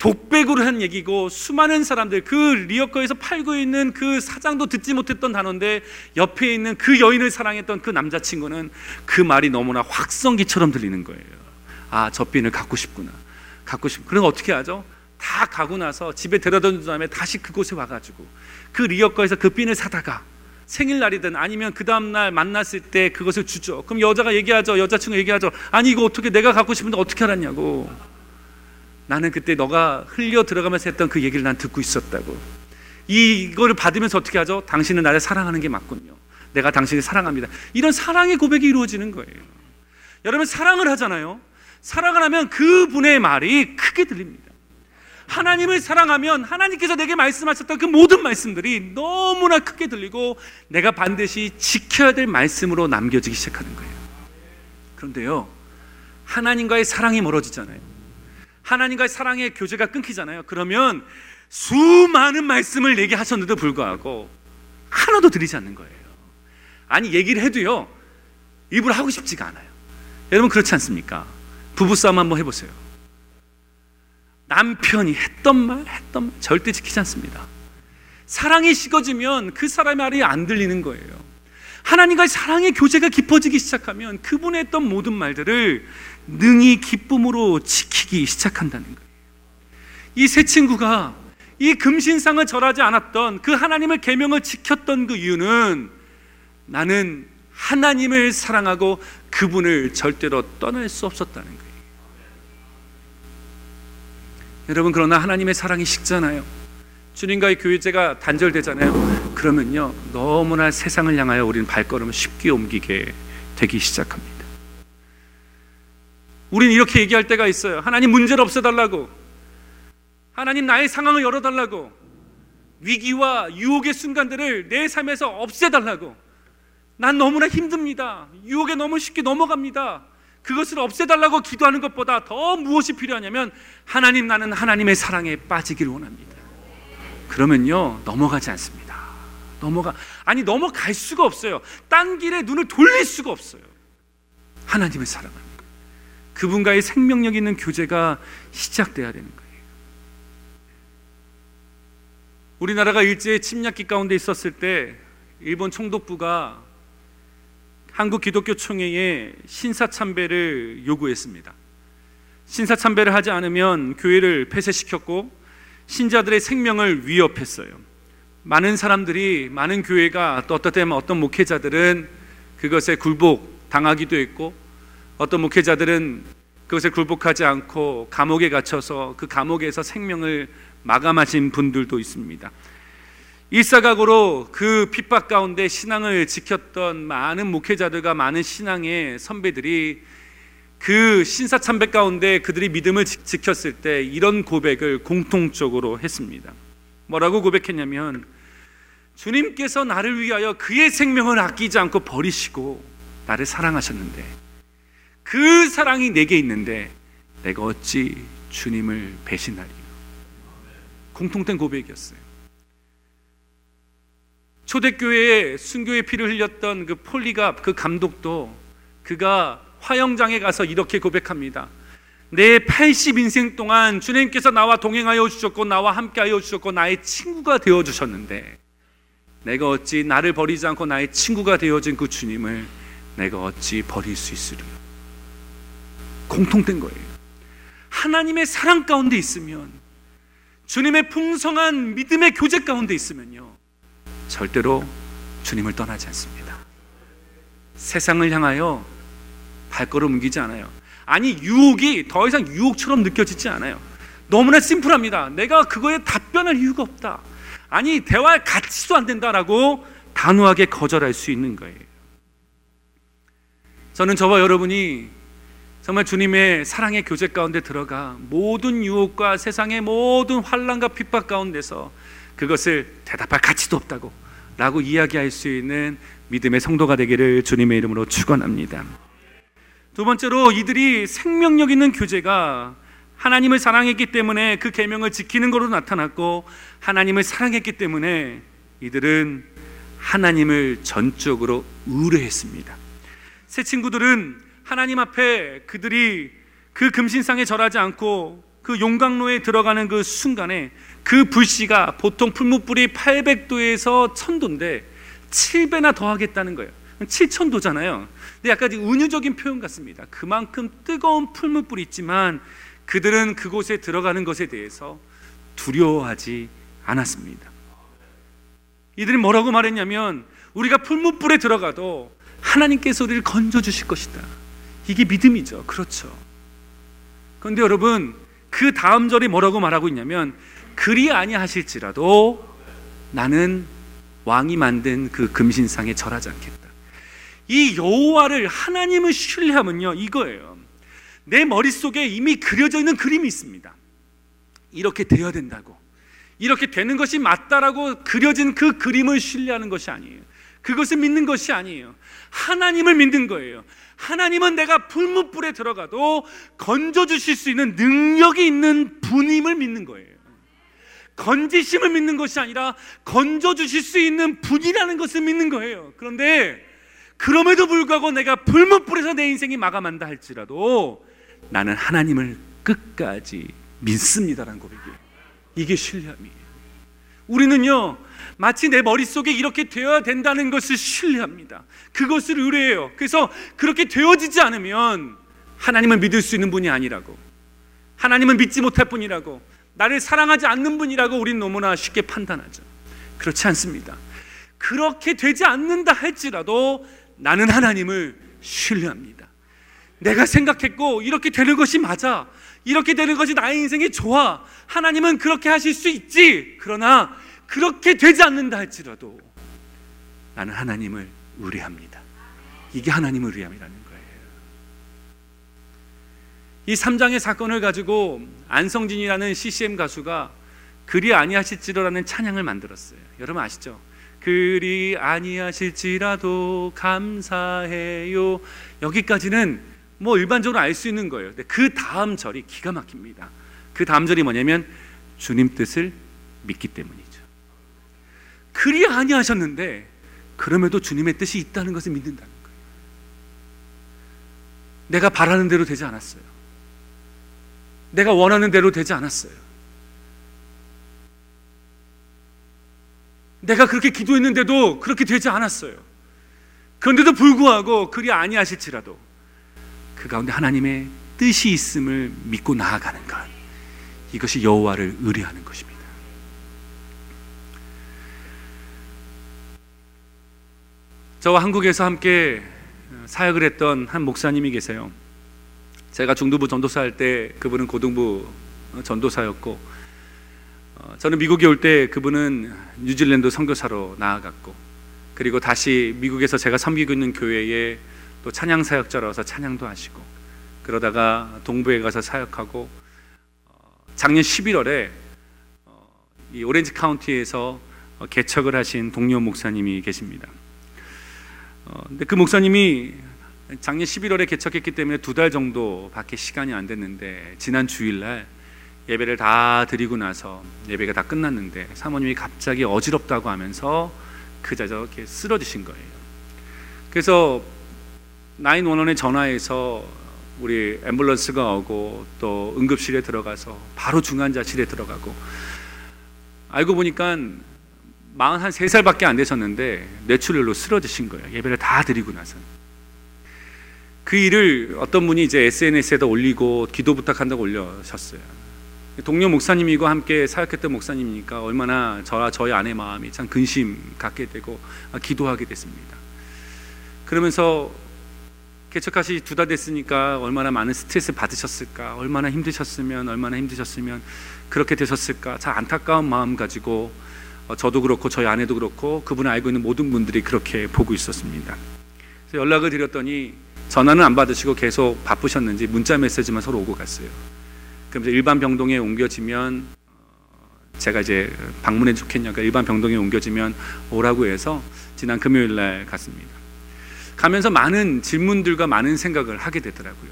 독백으로 한 얘기고 수많은 사람들, 그 리어커에서 팔고 있는 그 사장도 듣지 못했던 단어인데 옆에 있는 그 여인을 사랑했던 그 남자친구는 그 말이 너무나 확성기처럼 들리는 거예요. 저 핀을 갖고 싶구나. 그럼 어떻게 하죠? 다 가고 나서 집에 데려다 준 다음에 다시 그곳에 와가지고 그 리어커에서 그 핀을 사다가 생일날이든 아니면 그 다음날 만났을 때 그것을 주죠. 그럼 여자가 얘기하죠. 여자친구 얘기하죠. 아니 이거 어떻게 내가 갖고 싶은데 어떻게 알았냐고. 나는 그때 너가 흘려 들어가면서 했던 그 얘기를 난 듣고 있었다고. 이거를 받으면서 어떻게 하죠? 당신은 나를 사랑하는 게 맞군요. 내가 당신을 사랑합니다. 이런 사랑의 고백이 이루어지는 거예요. 여러분 사랑을 하잖아요. 사랑을 하면 그분의 말이 크게 들립니다. 하나님을 사랑하면 하나님께서 내게 말씀하셨던 그 모든 말씀들이 너무나 크게 들리고 내가 반드시 지켜야 될 말씀으로 남겨지기 시작하는 거예요. 그런데요, 하나님과의 사랑이 멀어지잖아요. 하나님과의 사랑의 교제가 끊기잖아요. 그러면 수많은 말씀을 얘기하셨는데도 불구하고 하나도 들리지 않는 거예요. 아니 얘기를 해도요 일부러 하고 싶지가 않아요. 여러분 그렇지 않습니까? 부부싸움 한번 해보세요. 남편이 했던 말 절대 지키지 않습니다. 사랑이 식어지면 그 사람의 말이 안 들리는 거예요. 하나님과의 사랑의 교제가 깊어지기 시작하면 그분의 했던 모든 말들을 능히 기쁨으로 지키기 시작한다는 거예요. 이 세 친구가 이 금신상을 절하지 않았던 그 하나님의 계명을 지켰던 그 이유는 나는 하나님을 사랑하고 그분을 절대로 떠날 수 없었다는 거예요. 여러분 그러나 하나님의 사랑이 식잖아요. 주님과의 교제가 단절되잖아요. 그러면요 너무나 세상을 향하여 우리는 발걸음을 쉽게 옮기게 되기 시작합니다. 우린 이렇게 얘기할 때가 있어요. 하나님 문제를 없애달라고, 하나님 나의 상황을 열어달라고, 위기와 유혹의 순간들을 내 삶에서 없애달라고. 난 너무나 힘듭니다. 유혹에 너무 쉽게 넘어갑니다. 그것을 없애달라고 기도하는 것보다 더 무엇이 필요하냐면 하나님 나는 하나님의 사랑에 빠지길 원합니다. 그러면요 넘어가지 않습니다. 넘어갈 수가 없어요. 딴 길에 눈을 돌릴 수가 없어요. 하나님을 사랑합니다. 그분과의 생명력 있는 교제가 시작돼야 되는 거예요. 우리나라가 일제의 침략기 가운데 있었을 때 일본 총독부가 한국기독교총회에 신사참배를 요구했습니다. 신사참배를 하지 않으면 교회를 폐쇄시켰고 신자들의 생명을 위협했어요. 많은 사람들이, 많은 교회가, 또 어떤 때는 어떤 목회자들은 그것에 굴복당하기도 했고 어떤 목회자들은 그것에 굴복하지 않고 감옥에 갇혀서 그 감옥에서 생명을 마감하신 분들도 있습니다. 일사각오로 그 핍박 가운데 신앙을 지켰던 많은 목회자들과 많은 신앙의 선배들이 그 신사참배 가운데 그들이 믿음을 지켰을 때 이런 고백을 공통적으로 했습니다. 뭐라고 고백했냐면 주님께서 나를 위하여 그의 생명을 아끼지 않고 버리시고 나를 사랑하셨는데 그 사랑이 내게 있는데 내가 어찌 주님을 배신하리요. 공통된 고백이었어요. 초대교회에 순교의 피를 흘렸던 그 폴리갑 그 감독도 그가 화영장에 가서 이렇게 고백합니다. 내 80인생 동안 주님께서 나와 동행하여 주셨고 나와 함께하여 주셨고 나의 친구가 되어주셨는데 내가 어찌 나를 버리지 않고 나의 친구가 되어준 그 주님을 내가 어찌 버릴 수 있으리요. 공통된 거예요. 하나님의 사랑 가운데 있으면, 주님의 풍성한 믿음의 교제 가운데 있으면요 절대로 주님을 떠나지 않습니다. 세상을 향하여 발걸음 옮기지 않아요. 아니 유혹이 더 이상 유혹처럼 느껴지지 않아요. 너무나 심플합니다. 내가 그거에 답변할 이유가 없다, 아니 대화할 가치도 안 된다라고 단호하게 거절할 수 있는 거예요. 저는 저와 여러분이 정말 주님의 사랑의 교제 가운데 들어가 모든 유혹과 세상의 모든 환난과 핍박 가운데서 그것을 대답할 가치도 없다고 라고 이야기할 수 있는 믿음의 성도가 되기를 주님의 이름으로 축원합니다. 두 번째로 이들이 생명력 있는 교제가 하나님을 사랑했기 때문에 그 계명을 지키는 것으로 나타났고 하나님을 사랑했기 때문에 이들은 하나님을 전적으로 의뢰했습니다. 세 친구들은 하나님 앞에 그들이 그 금신상에 절하지 않고 그 용광로에 들어가는 그 순간에 그 불씨가 보통 풀무불이 800도에서 1000도인데 7배나 더 하겠다는 거예요. 7000도잖아요. 근데 약간 은유적인 표현 같습니다. 그만큼 뜨거운 풀무불이 있지만 그들은 그곳에 들어가는 것에 대해서 두려워하지 않았습니다. 이들이 뭐라고 말했냐면 우리가 풀무불에 들어가도 하나님께서 우리를 건져주실 것이다. 이게 믿음이죠. 그렇죠. 그런데 여러분, 그 다음 절이 뭐라고 말하고 있냐면, 그리 아니하실지라도 나는 왕이 만든 그 금신상에 절하지 않겠다. 이 여호와를, 하나님을 신뢰하면요, 이거예요. 내 머릿속에 이미 그려져 있는 그림이 있습니다. 이렇게 되어야 된다고, 이렇게 되는 것이 맞다라고 그려진 그 그림을 신뢰하는 것이 아니에요. 그것을 믿는 것이 아니에요. 하나님을 믿는 거예요. 하나님은 내가 풀무불에 들어가도 건져주실 수 있는 능력이 있는 분임을 믿는 거예요. 건지심을 믿는 것이 아니라 건져주실 수 있는 분이라는 것을 믿는 거예요. 그런데 그럼에도 불구하고 내가 풀무불에서 내 인생이 마감한다 할지라도 나는 하나님을 끝까지 믿습니다라는 고백이에요. 이게 신뢰함이에요. 우리는요, 마치 내 머릿속에 이렇게 되어야 된다는 것을 신뢰합니다. 그것을 의뢰해요. 그래서 그렇게 되어지지 않으면 하나님을 믿을 수 있는 분이 아니라고, 하나님을 믿지 못할 분이라고, 나를 사랑하지 않는 분이라고 우린 너무나 쉽게 판단하죠. 그렇지 않습니다. 그렇게 되지 않는다 할지라도 나는 하나님을 신뢰합니다. 내가 생각했고 이렇게 되는 것이 맞아, 이렇게 되는 것이 나의 인생이 좋아, 하나님은 그렇게 하실 수 있지. 그러나 그렇게 되지 않는다 할지라도 나는 하나님을 의뢰합니다. 이게 하나님을 의뢰함이라는 거예요. 이 3장의 사건을 가지고 안성진이라는 CCM 가수가 그리 아니하실지라는 찬양을 만들었어요. 여러분 아시죠? 그리 아니하실지라도 감사해요. 여기까지는 뭐 일반적으로 알 수 있는 거예요. 근데 그 다음 절이 기가 막힙니다. 그 다음 절이 뭐냐면, 주님 뜻을 믿기 때문이죠. 그리 아니하셨는데 그럼에도 주님의 뜻이 있다는 것을 믿는다는 거예요. 내가 바라는 대로 되지 않았어요. 내가 원하는 대로 되지 않았어요. 내가 그렇게 기도했는데도 그렇게 되지 않았어요. 그런데도 불구하고 그리 아니하실지라도 그 가운데 하나님의 뜻이 있음을 믿고 나아가는 것, 이것이 여호와를 의뢰하는 것입니다. 저와 한국에서 함께 사역을 했던 한 목사님이 계세요. 제가 중등부 전도사 할 때 그분은 고등부 전도사였고, 저는 미국에 올 때 그분은 뉴질랜드 선교사로 나아갔고, 그리고 다시 미국에서 제가 섬기고 있는 교회에 또 찬양 사역자로서 찬양도 하시고, 그러다가 동부에 가서 사역하고, 작년 11월에 이 오렌지 카운티에서 개척을 하신 동료 목사님이 계십니다. 근데 그 목사님이 작년 11월에 개척했기 때문에 2달 정도밖에 시간이 안 됐는데, 지난 주일날 예배를 다 드리고 나서 예배가 다 끝났는데 사모님이 갑자기 어지럽다고 하면서 그자저 이렇게 쓰러지신 거예요. 그래서 911에 전화해서 우리 앰뷸런스가 오고 또 응급실에 들어가서 바로 중환자실에 들어가고, 알고 보니까 43살밖에 안 되셨는데 뇌출혈로 쓰러지신 거예요. 예배를 다 드리고 나서. 그 일을 어떤 분이 이제 SNS에다 올리고 기도 부탁한다고 올려셨어요. 동료 목사님이고 함께 사역했던 목사님이니까 얼마나 저와 저희 아내 마음이 참 근심 갖게 되고 기도하게 됐습니다. 그러면서 개척하시 2달 됐으니까 얼마나 많은 스트레스 받으셨을까, 얼마나 힘드셨으면 그렇게 되셨을까, 참 안타까운 마음 가지고 저도 그렇고 저희 아내도 그렇고 그분을 알고 있는 모든 분들이 그렇게 보고 있었습니다. 그래서 연락을 드렸더니 전화는 안 받으시고 계속 바쁘셨는지 문자 메시지만 서로 오고 갔어요. 그러면서 일반 병동에 옮겨지면, 제가 이제 방문해 좋겠냐, 그러니까 일반 병동에 옮겨지면 오라고 해서 지난 금요일 날 갔습니다. 가면서 많은 질문들과 많은 생각을 하게 되더라고요.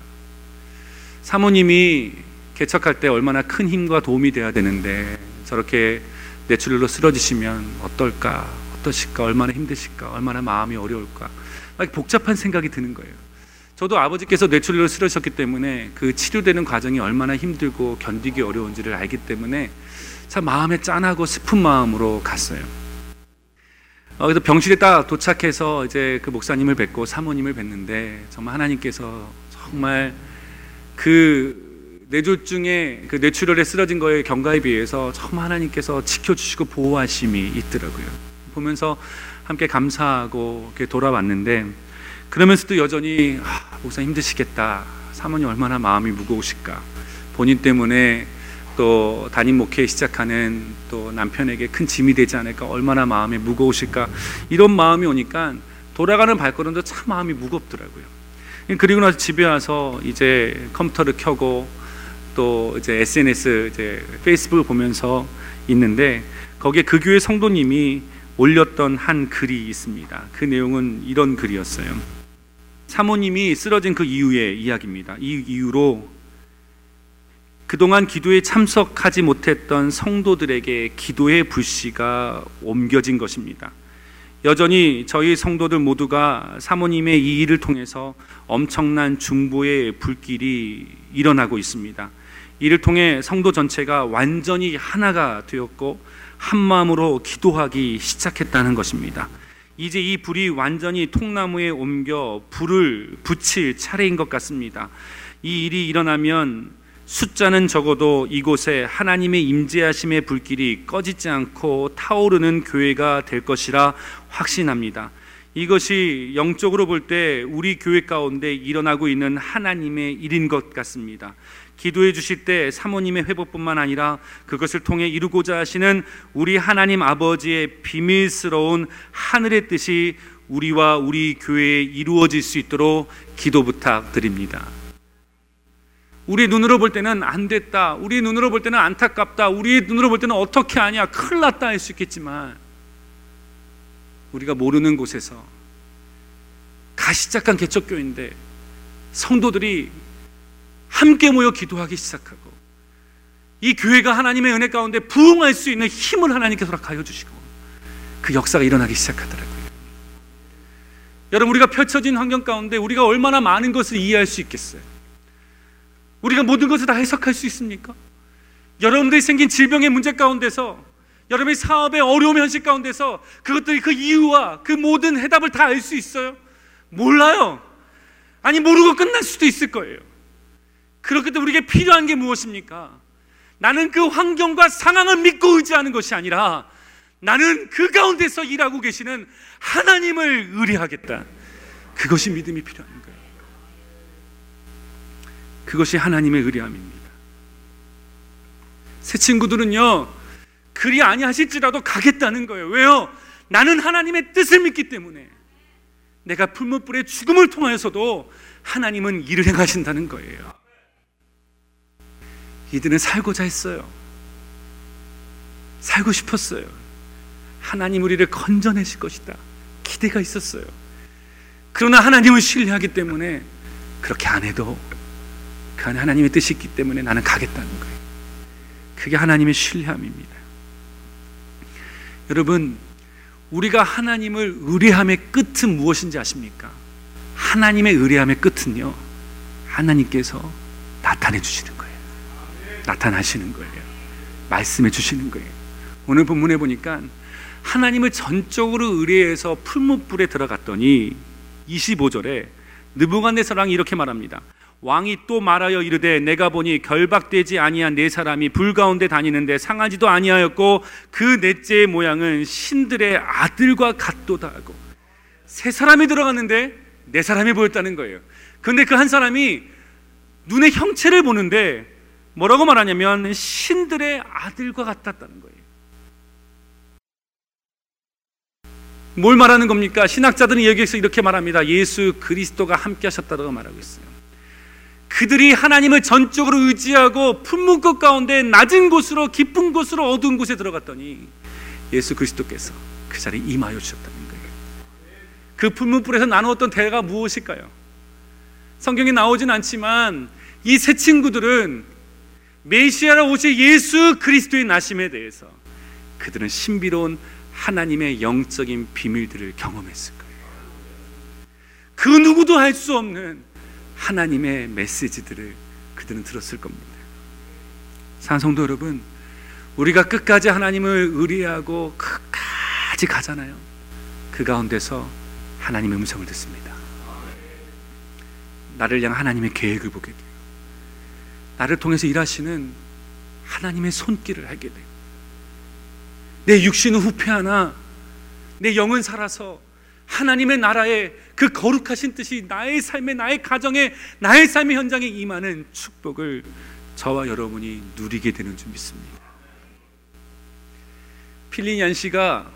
사모님이 개척할 때 얼마나 큰 힘과 도움이 돼야 되는데 저렇게 뇌출혈로 쓰러지시면 어떨까, 어떠실까, 얼마나 힘드실까, 얼마나 마음이 어려울까, 막 복잡한 생각이 드는 거예요. 저도 아버지께서 뇌출혈로 쓰러졌기 때문에 그 치료되는 과정이 얼마나 힘들고 견디기 어려운지를 알기 때문에 참 마음에 짠하고 슬픈 마음으로 갔어요. 그래서 병실에 딱 도착해서 이제 그 목사님을 뵙고 사모님을 뵀는데, 정말 하나님께서 정말 그 뇌졸중에, 그 뇌출혈에 쓰러진 거에 경과에 비해서 정말 하나님께서 지켜주시고 보호하심이 있더라고요. 보면서 함께 감사하고 이렇게 돌아왔는데, 그러면서도 여전히 목사님 힘드시겠다, 사모님 얼마나 마음이 무거우실까, 본인 때문에 또 담임 목회 시작하는 또 남편에게 큰 짐이 되지 않을까, 얼마나 마음이 무거우실까, 이런 마음이 오니까 돌아가는 발걸음도 참 마음이 무겁더라고요. 그리고 나서 집에 와서 이제 컴퓨터를 켜고 또 이제 SNS, 이제 페이스북을 보면서 있는데, 거기에 그 교회 성도님이 올렸던 한 글이 있습니다. 그 내용은 이런 글이었어요. 사모님이 쓰러진 그 이후의 이야기입니다. 이 이후로 그동안 기도에 참석하지 못했던 성도들에게 기도의 불씨가 옮겨진 것입니다. 여전히 저희 성도들 모두가 사모님의 이 일을 통해서 엄청난 중보의 불길이 일어나고 있습니다. 이를 통해 성도 전체가 완전히 하나가 되었고 한 마음으로 기도하기 시작했다는 것입니다. 이제 이 불이 완전히 통나무에 옮겨 불을 붙일 차례인 것 같습니다. 이 일이 일어나면 숫자는 적어도 이곳에 하나님의 임재하심의 불길이 꺼지지 않고 타오르는 교회가 될 것이라 확신합니다. 이것이 영적으로 볼 때 우리 교회 가운데 일어나고 있는 하나님의 일인 것 같습니다. 기도해 주실 때 사모님의 회복뿐만 아니라 그것을 통해 이루고자 하시는 우리 하나님 아버지의 비밀스러운 하늘의 뜻이 우리와 우리 교회에 이루어질 수 있도록 기도 부탁드립니다. 우리 눈으로 볼 때는 안 됐다, 우리 눈으로 볼 때는 안타깝다, 우리 눈으로 볼 때는 어떻게 하냐, 큰일 났다 할 수 있겠지만, 우리가 모르는 곳에서 가시적한 개척교인데 성도들이 함께 모여 기도하기 시작하고, 이 교회가 하나님의 은혜 가운데 부흥할 수 있는 힘을 하나님께서 허락하여 주시고, 그 역사가 일어나기 시작하더라고요. 여러분, 우리가 펼쳐진 환경 가운데 우리가 얼마나 많은 것을 이해할 수 있겠어요? 우리가 모든 것을 다 해석할 수 있습니까? 여러분들이 생긴 질병의 문제 가운데서, 여러분의 사업의 어려움 현실 가운데서 그것들이 그 이유와 그 모든 해답을 다 알 수 있어요? 몰라요. 아니, 모르고 끝날 수도 있을 거예요. 그렇기 때문에 우리에게 필요한 게 무엇입니까? 나는 그 환경과 상황을 믿고 의지하는 것이 아니라 나는 그 가운데서 일하고 계시는 하나님을 의뢰하겠다. 그것이 믿음이 필요한 거예요. 그것이 하나님의 의뢰함입니다. 새 친구들은요, 그리 아니하실지라도 가겠다는 거예요. 왜요? 나는 하나님의 뜻을 믿기 때문에 내가 풀무불의 죽음을 통하여서도 하나님은 일을 행하신다는 거예요. 이들은 살고자 했어요. 살고 싶었어요. 하나님 우리를 건져내실 것이다, 기대가 있었어요. 그러나 하나님을 신뢰하기 때문에 그렇게 안 해도 그 안에 하나님의 뜻이 있기 때문에 나는 가겠다는 거예요. 그게 하나님의 신뢰함입니다. 여러분, 우리가 하나님을 의뢰함의 끝은 무엇인지 아십니까? 하나님의 의뢰함의 끝은요, 하나님께서 나타내 주시는 거예요. 나타나시는 거예요. 말씀해 주시는 거예요. 오늘 본문에 보니까 하나님을 전적으로 의뢰해서 풀무불에 들어갔더니 25절에 느부갓네살 왕이 이렇게 말합니다. 왕이 또 말하여 이르되, 내가 보니 결박되지 아니한 네 사람이 불 가운데 다니는데 상하지도 아니하였고 그 넷째의 모양은 신들의 아들과 같도다 하고, 세 사람이 들어갔는데 네 사람이 보였다는 거예요. 그런데 그 한 사람이 눈의 형체를 보는데 뭐라고 말하냐면 신들의 아들과 같았다는 거예요. 뭘 말하는 겁니까? 신학자들은 여기에서 이렇게 말합니다. 예수 그리스도가 함께 하셨다고 말하고 있어요. 그들이 하나님을 전적으로 의지하고 품문 끝 가운데 낮은 곳으로 깊은 곳으로 어두운 곳에 들어갔더니 예수 그리스도께서 그 자리에 임하여 주셨다는 거예요. 그 풀문불에서 나누었던 대화가 무엇일까요? 성경에 나오진 않지만 이 세 친구들은 메시아로 오실 예수 그리스도의 나심에 대해서 그들은 신비로운 하나님의 영적인 비밀들을 경험했을 거예요. 그 누구도 할 수 없는 하나님의 메시지들을 그들은 들었을 겁니다. 사랑하는 성도 여러분, 우리가 끝까지 하나님을 의뢰하고 끝까지 가잖아요. 그 가운데서 하나님의 음성을 듣습니다. 나를 향한 하나님의 계획을 보게 돼요. 나를 통해서 일하시는 하나님의 손길을 알게 돼요. 내 육신은 후패하나 내 영은 살아서 하나님의 나라에 그 거룩하신 뜻이 나의 삶에, 나의 가정에, 나의 삶의 현장에 임하는 축복을 저와 여러분이 누리게 되는 줄 믿습니다. 필리니안 씨가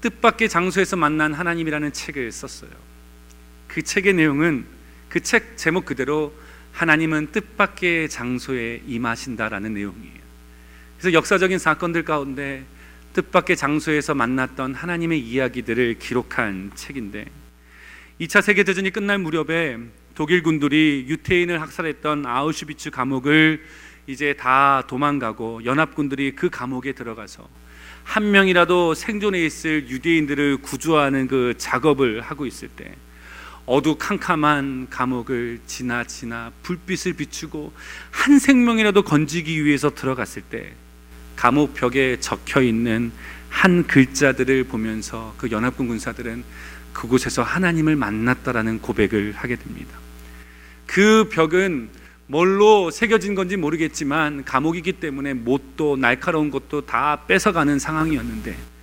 뜻밖의 장소에서 만난 하나님이라는 책을 썼어요. 그 책의 내용은 그 책 제목 그대로 하나님은 뜻밖의 장소에 임하신다라는 내용이에요. 그래서 역사적인 사건들 가운데 뜻밖의 장소에서 만났던 하나님의 이야기들을 기록한 책인데, 2차 세계대전이 끝날 무렵에 독일 군들이 유태인을 학살했던 아우슈비츠 감옥을 이제 다 도망가고 연합군들이 그 감옥에 들어가서 한 명이라도 생존해 있을 유대인들을 구조하는 그 작업을 하고 있을 때, 어두캄캄한 감옥을 지나 불빛을 비추고 한 생명이라도 건지기 위해서 들어갔을 때 감옥 벽에 적혀있는 한 글자들을 보면서 그 연합군 군사들은 그곳에서 하나님을 만났다라는 고백을 하게 됩니다. 그 벽은 뭘로 새겨진 건지 모르겠지만 감옥이기 때문에 못도 날카로운 것도 다 뺏어가는 상황이었는데,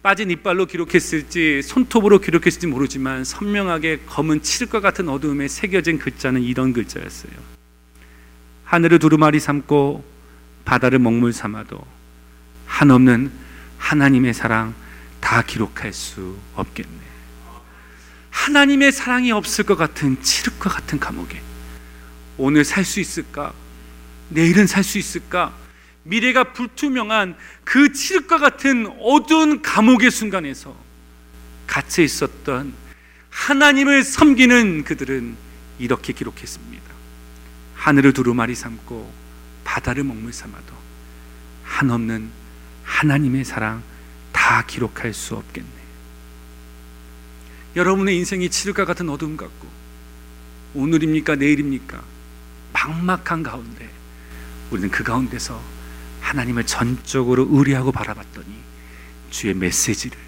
빠진 이빨로 기록했을지 손톱으로 기록했을지 모르지만 선명하게 검은 칠흑과 같은 어두움에 새겨진 글자는 이런 글자였어요. 하늘을 두루마리 삼고 바다를 먹물 삼아도 한없는 하나님의 사랑 다 기록할 수 없겠네. 하나님의 사랑이 없을 것 같은 칠흑과 같은 감옥에 오늘 살 수 있을까? 내일은 살 수 있을까? 미래가 불투명한 그 칠흑과 같은 어두운 감옥의 순간에서 갇혀 있었던 하나님을 섬기는 그들은 이렇게 기록했습니다. 하늘을 두루마리 삼고 바다를 먹물 삼아도 한없는 하나님의 사랑 다 기록할 수 없겠네. 여러분의 인생이 칠흑과 같은 어둠 같고 오늘입니까 내일입니까 막막한 가운데 우리는 그 가운데서 하나님을 전적으로 의뢰하고 바라봤더니 주의 메시지를,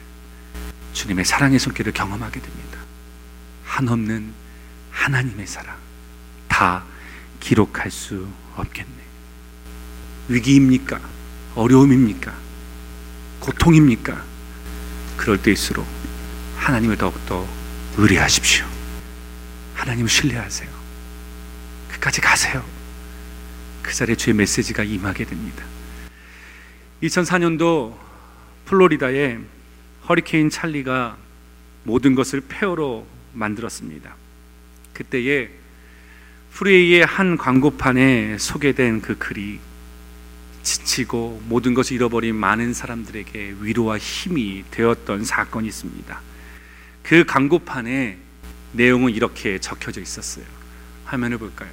주님의 사랑의 손길을 경험하게 됩니다. 한없는 하나님의 사랑 다 기록할 수 없겠네. 위기입니까? 어려움입니까? 고통입니까? 그럴 때일수록 하나님을 더욱더 의뢰하십시오. 하나님을 신뢰하세요. 끝까지 가세요. 그 자리에 주의 메시지가 임하게 됩니다. 2004년도 플로리다에 허리케인 찰리가 모든 것을 폐허로 만들었습니다. 그때에 프리웨이의 한 광고판에 소개된 그 글이 지치고 모든 것을 잃어버린 많은 사람들에게 위로와 힘이 되었던 사건이 있습니다. 그 광고판에 내용은 이렇게 적혀져 있었어요. 화면을 볼까요?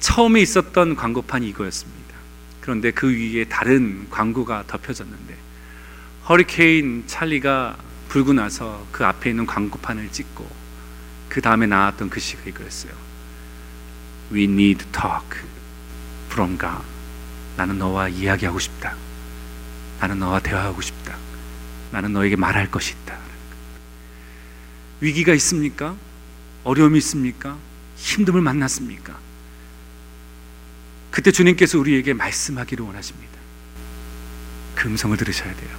처음에 있었던 광고판이 이거였습니다. 그런데 그 위에 다른 광고가 덮여졌는데, 허리케인 찰리가 불고 나서 그 앞에 있는 광고판을 찍고 그 다음에 나왔던 글씨가 이거였어요. We need talk from God. 나는 너와 이야기하고 싶다. 나는 너와 대화하고 싶다. 나는 너에게 말할 것이 있다. 위기가 있습니까? 어려움이 있습니까? 힘듦을 만났습니까? 그때 주님께서 우리에게 말씀하기를 원하십니다. 그 음성을 들으셔야 돼요.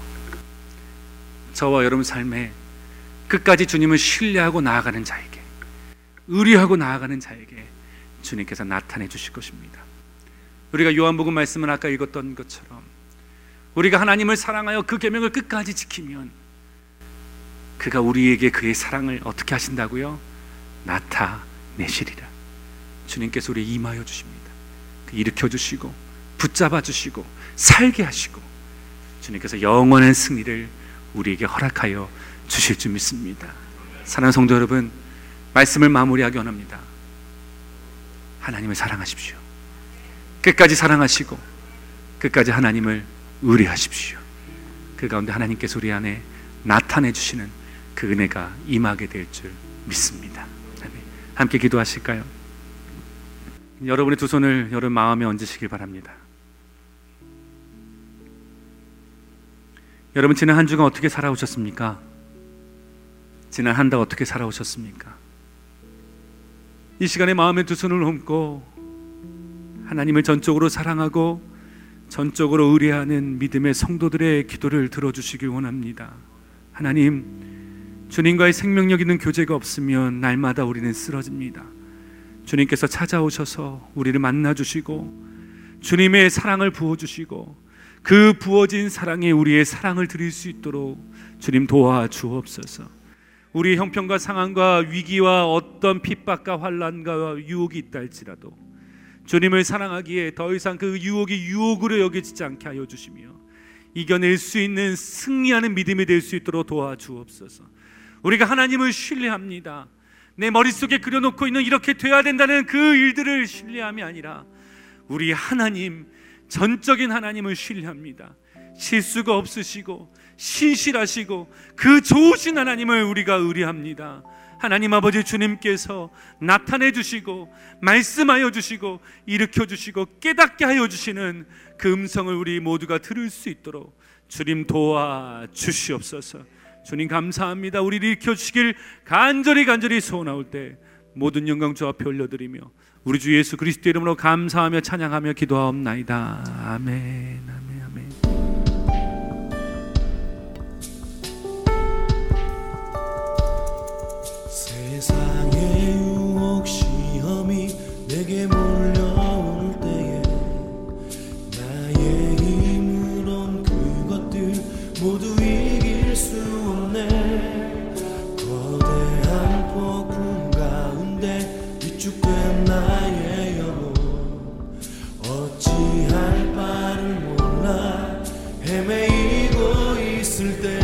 저와 여러분 삶에 끝까지 주님을 신뢰하고 나아가는 자에게, 의뢰하고 나아가는 자에게 주님께서 나타내 주실 것입니다. 우리가 요한복음 말씀을 아까 읽었던 것처럼 우리가 하나님을 사랑하여 그 계명을 끝까지 지키면 그가 우리에게 그의 사랑을 어떻게 하신다고요? 나타내시리라. 주님께서 우리 임하여 주십니다. 일으켜 주시고 붙잡아 주시고 살게 하시고 주님께서 영원한 승리를 우리에게 허락하여 주실 줄 믿습니다. 사랑하는 성도 여러분, 말씀을 마무리하기 원합니다. 하나님을 사랑하십시오. 끝까지 사랑하시고 끝까지 하나님을 의뢰하십시오. 그 가운데 하나님께서 우리 안에 나타내 주시는 그 은혜가 임하게 될 줄 믿습니다. 함께 기도하실까요? 여러분의 두 손을 여러분 마음에 얹으시길 바랍니다. 여러분 지난 한 주간 어떻게 살아오셨습니까? 지난 한 달 어떻게 살아오셨습니까? 이 시간에 마음에 두 손을 얹고 하나님을 전적으로 사랑하고 전적으로 의뢰하는 믿음의 성도들의 기도를 들어주시길 원합니다. 하나님, 주님과의 생명력 있는 교제가 없으면 날마다 우리는 쓰러집니다. 주님께서 찾아오셔서 우리를 만나주시고 주님의 사랑을 부어주시고 그 부어진 사랑에 우리의 사랑을 드릴 수 있도록 주님 도와주옵소서. 우리의 형편과 상황과 위기와 어떤 핍박과 환란과 유혹이 있다 할지라도 주님을 사랑하기에 더 이상 그 유혹이 유혹으로 여겨지지 않게 하여 주시며 이겨낼 수 있는 승리하는 믿음이 될 수 있도록 도와주옵소서. 우리가 하나님을 신뢰합니다. 내 머릿속에 그려놓고 있는 이렇게 돼야 된다는 그 일들을 신뢰함이 아니라 우리 하나님, 전적인 하나님을 신뢰합니다. 실수가 없으시고 신실하시고 그 좋으신 하나님을 우리가 의뢰합니다. 하나님 아버지, 주님께서 나타내 주시고 말씀하여 주시고 일으켜 주시고 깨닫게 하여 주시는 그 음성을 우리 모두가 들을 수 있도록 주님 도와주시옵소서. 주님 감사합니다. 우리를 일으켜 주시길 간절히 소원하올 때 모든 영광 주 앞에 올려드리며 우리 주 예수 그리스도 이름으로 감사하며 찬양하며 기도하옵나이다. 아멘. 세상의 유혹 시험이 내게 몰려올 때에 나의 힘으론 그것들 모두 이길 수 없네. 거대한 폭풍 가운데 위축된 나의 영혼 어찌할 바를 몰라 헤매이고 있을 때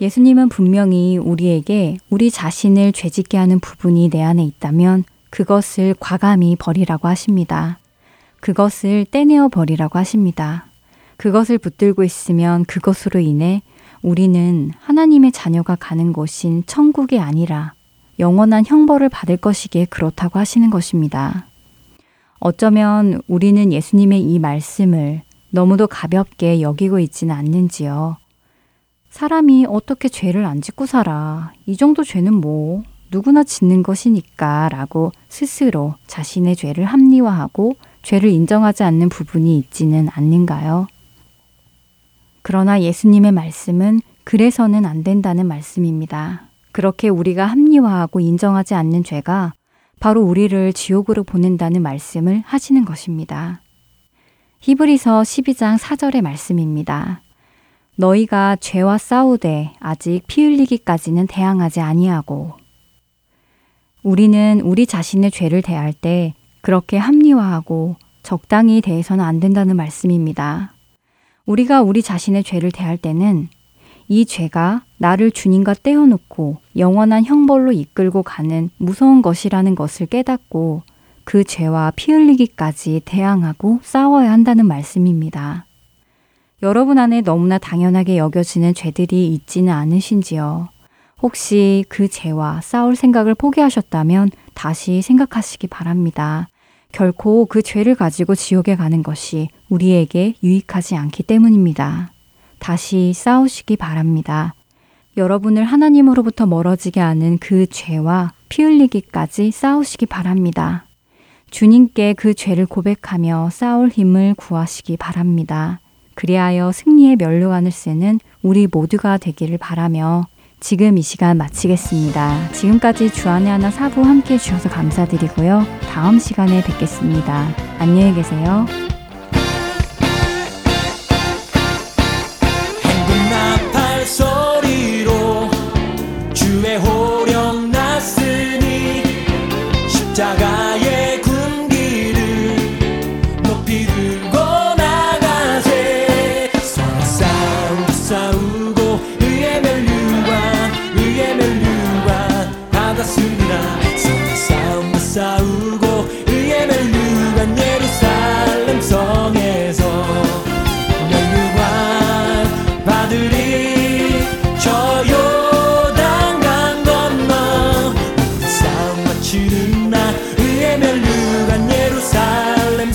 예수님은 분명히 우리에게 우리 자신을 죄짓게 하는 부분이 내 안에 있다면 그것을 과감히 버리라고 하십니다. 그것을 떼내어 버리라고 하십니다. 그것을 붙들고 있으면 그것으로 인해 우리는 하나님의 자녀가 가는 곳인 천국이 아니라 영원한 형벌을 받을 것이기에 그렇다고 하시는 것입니다. 어쩌면 우리는 예수님의 이 말씀을 너무도 가볍게 여기고 있지는 않는지요. 사람이 어떻게 죄를 안 짓고 살아? 이 정도 죄는 뭐 누구나 짓는 것이니까 라고 스스로 자신의 죄를 합리화하고 죄를 인정하지 않는 부분이 있지는 않는가요? 그러나 예수님의 말씀은 그래서는 안 된다는 말씀입니다. 그렇게 우리가 합리화하고 인정하지 않는 죄가 바로 우리를 지옥으로 보낸다는 말씀을 하시는 것입니다. 히브리서 12장 4절의 말씀입니다. 너희가 죄와 싸우되 아직 피 흘리기까지는 대항하지 아니하고. 우리는 우리 자신의 죄를 대할 때 그렇게 합리화하고 적당히 대해서는 안 된다는 말씀입니다. 우리가 우리 자신의 죄를 대할 때는 이 죄가 나를 주님과 떼어놓고 영원한 형벌로 이끌고 가는 무서운 것이라는 것을 깨닫고 그 죄와 피 흘리기까지 대항하고 싸워야 한다는 말씀입니다. 여러분 안에 너무나 당연하게 여겨지는 죄들이 있지는 않으신지요? 혹시 그 죄와 싸울 생각을 포기하셨다면 다시 생각하시기 바랍니다. 결코 그 죄를 가지고 지옥에 가는 것이 우리에게 유익하지 않기 때문입니다. 다시 싸우시기 바랍니다. 여러분을 하나님으로부터 멀어지게 하는 그 죄와 피 흘리기까지 싸우시기 바랍니다. 주님께 그 죄를 고백하며 싸울 힘을 구하시기 바랍니다. 그리하여 승리의 면류관을 쓰는 우리 모두가 되기를 바라며 지금 이 시간 마치겠습니다. 지금까지 주안의 하나 4부 함께해 주셔서 감사드리고요. 다음 시간에 뵙겠습니다. 안녕히 계세요.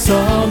So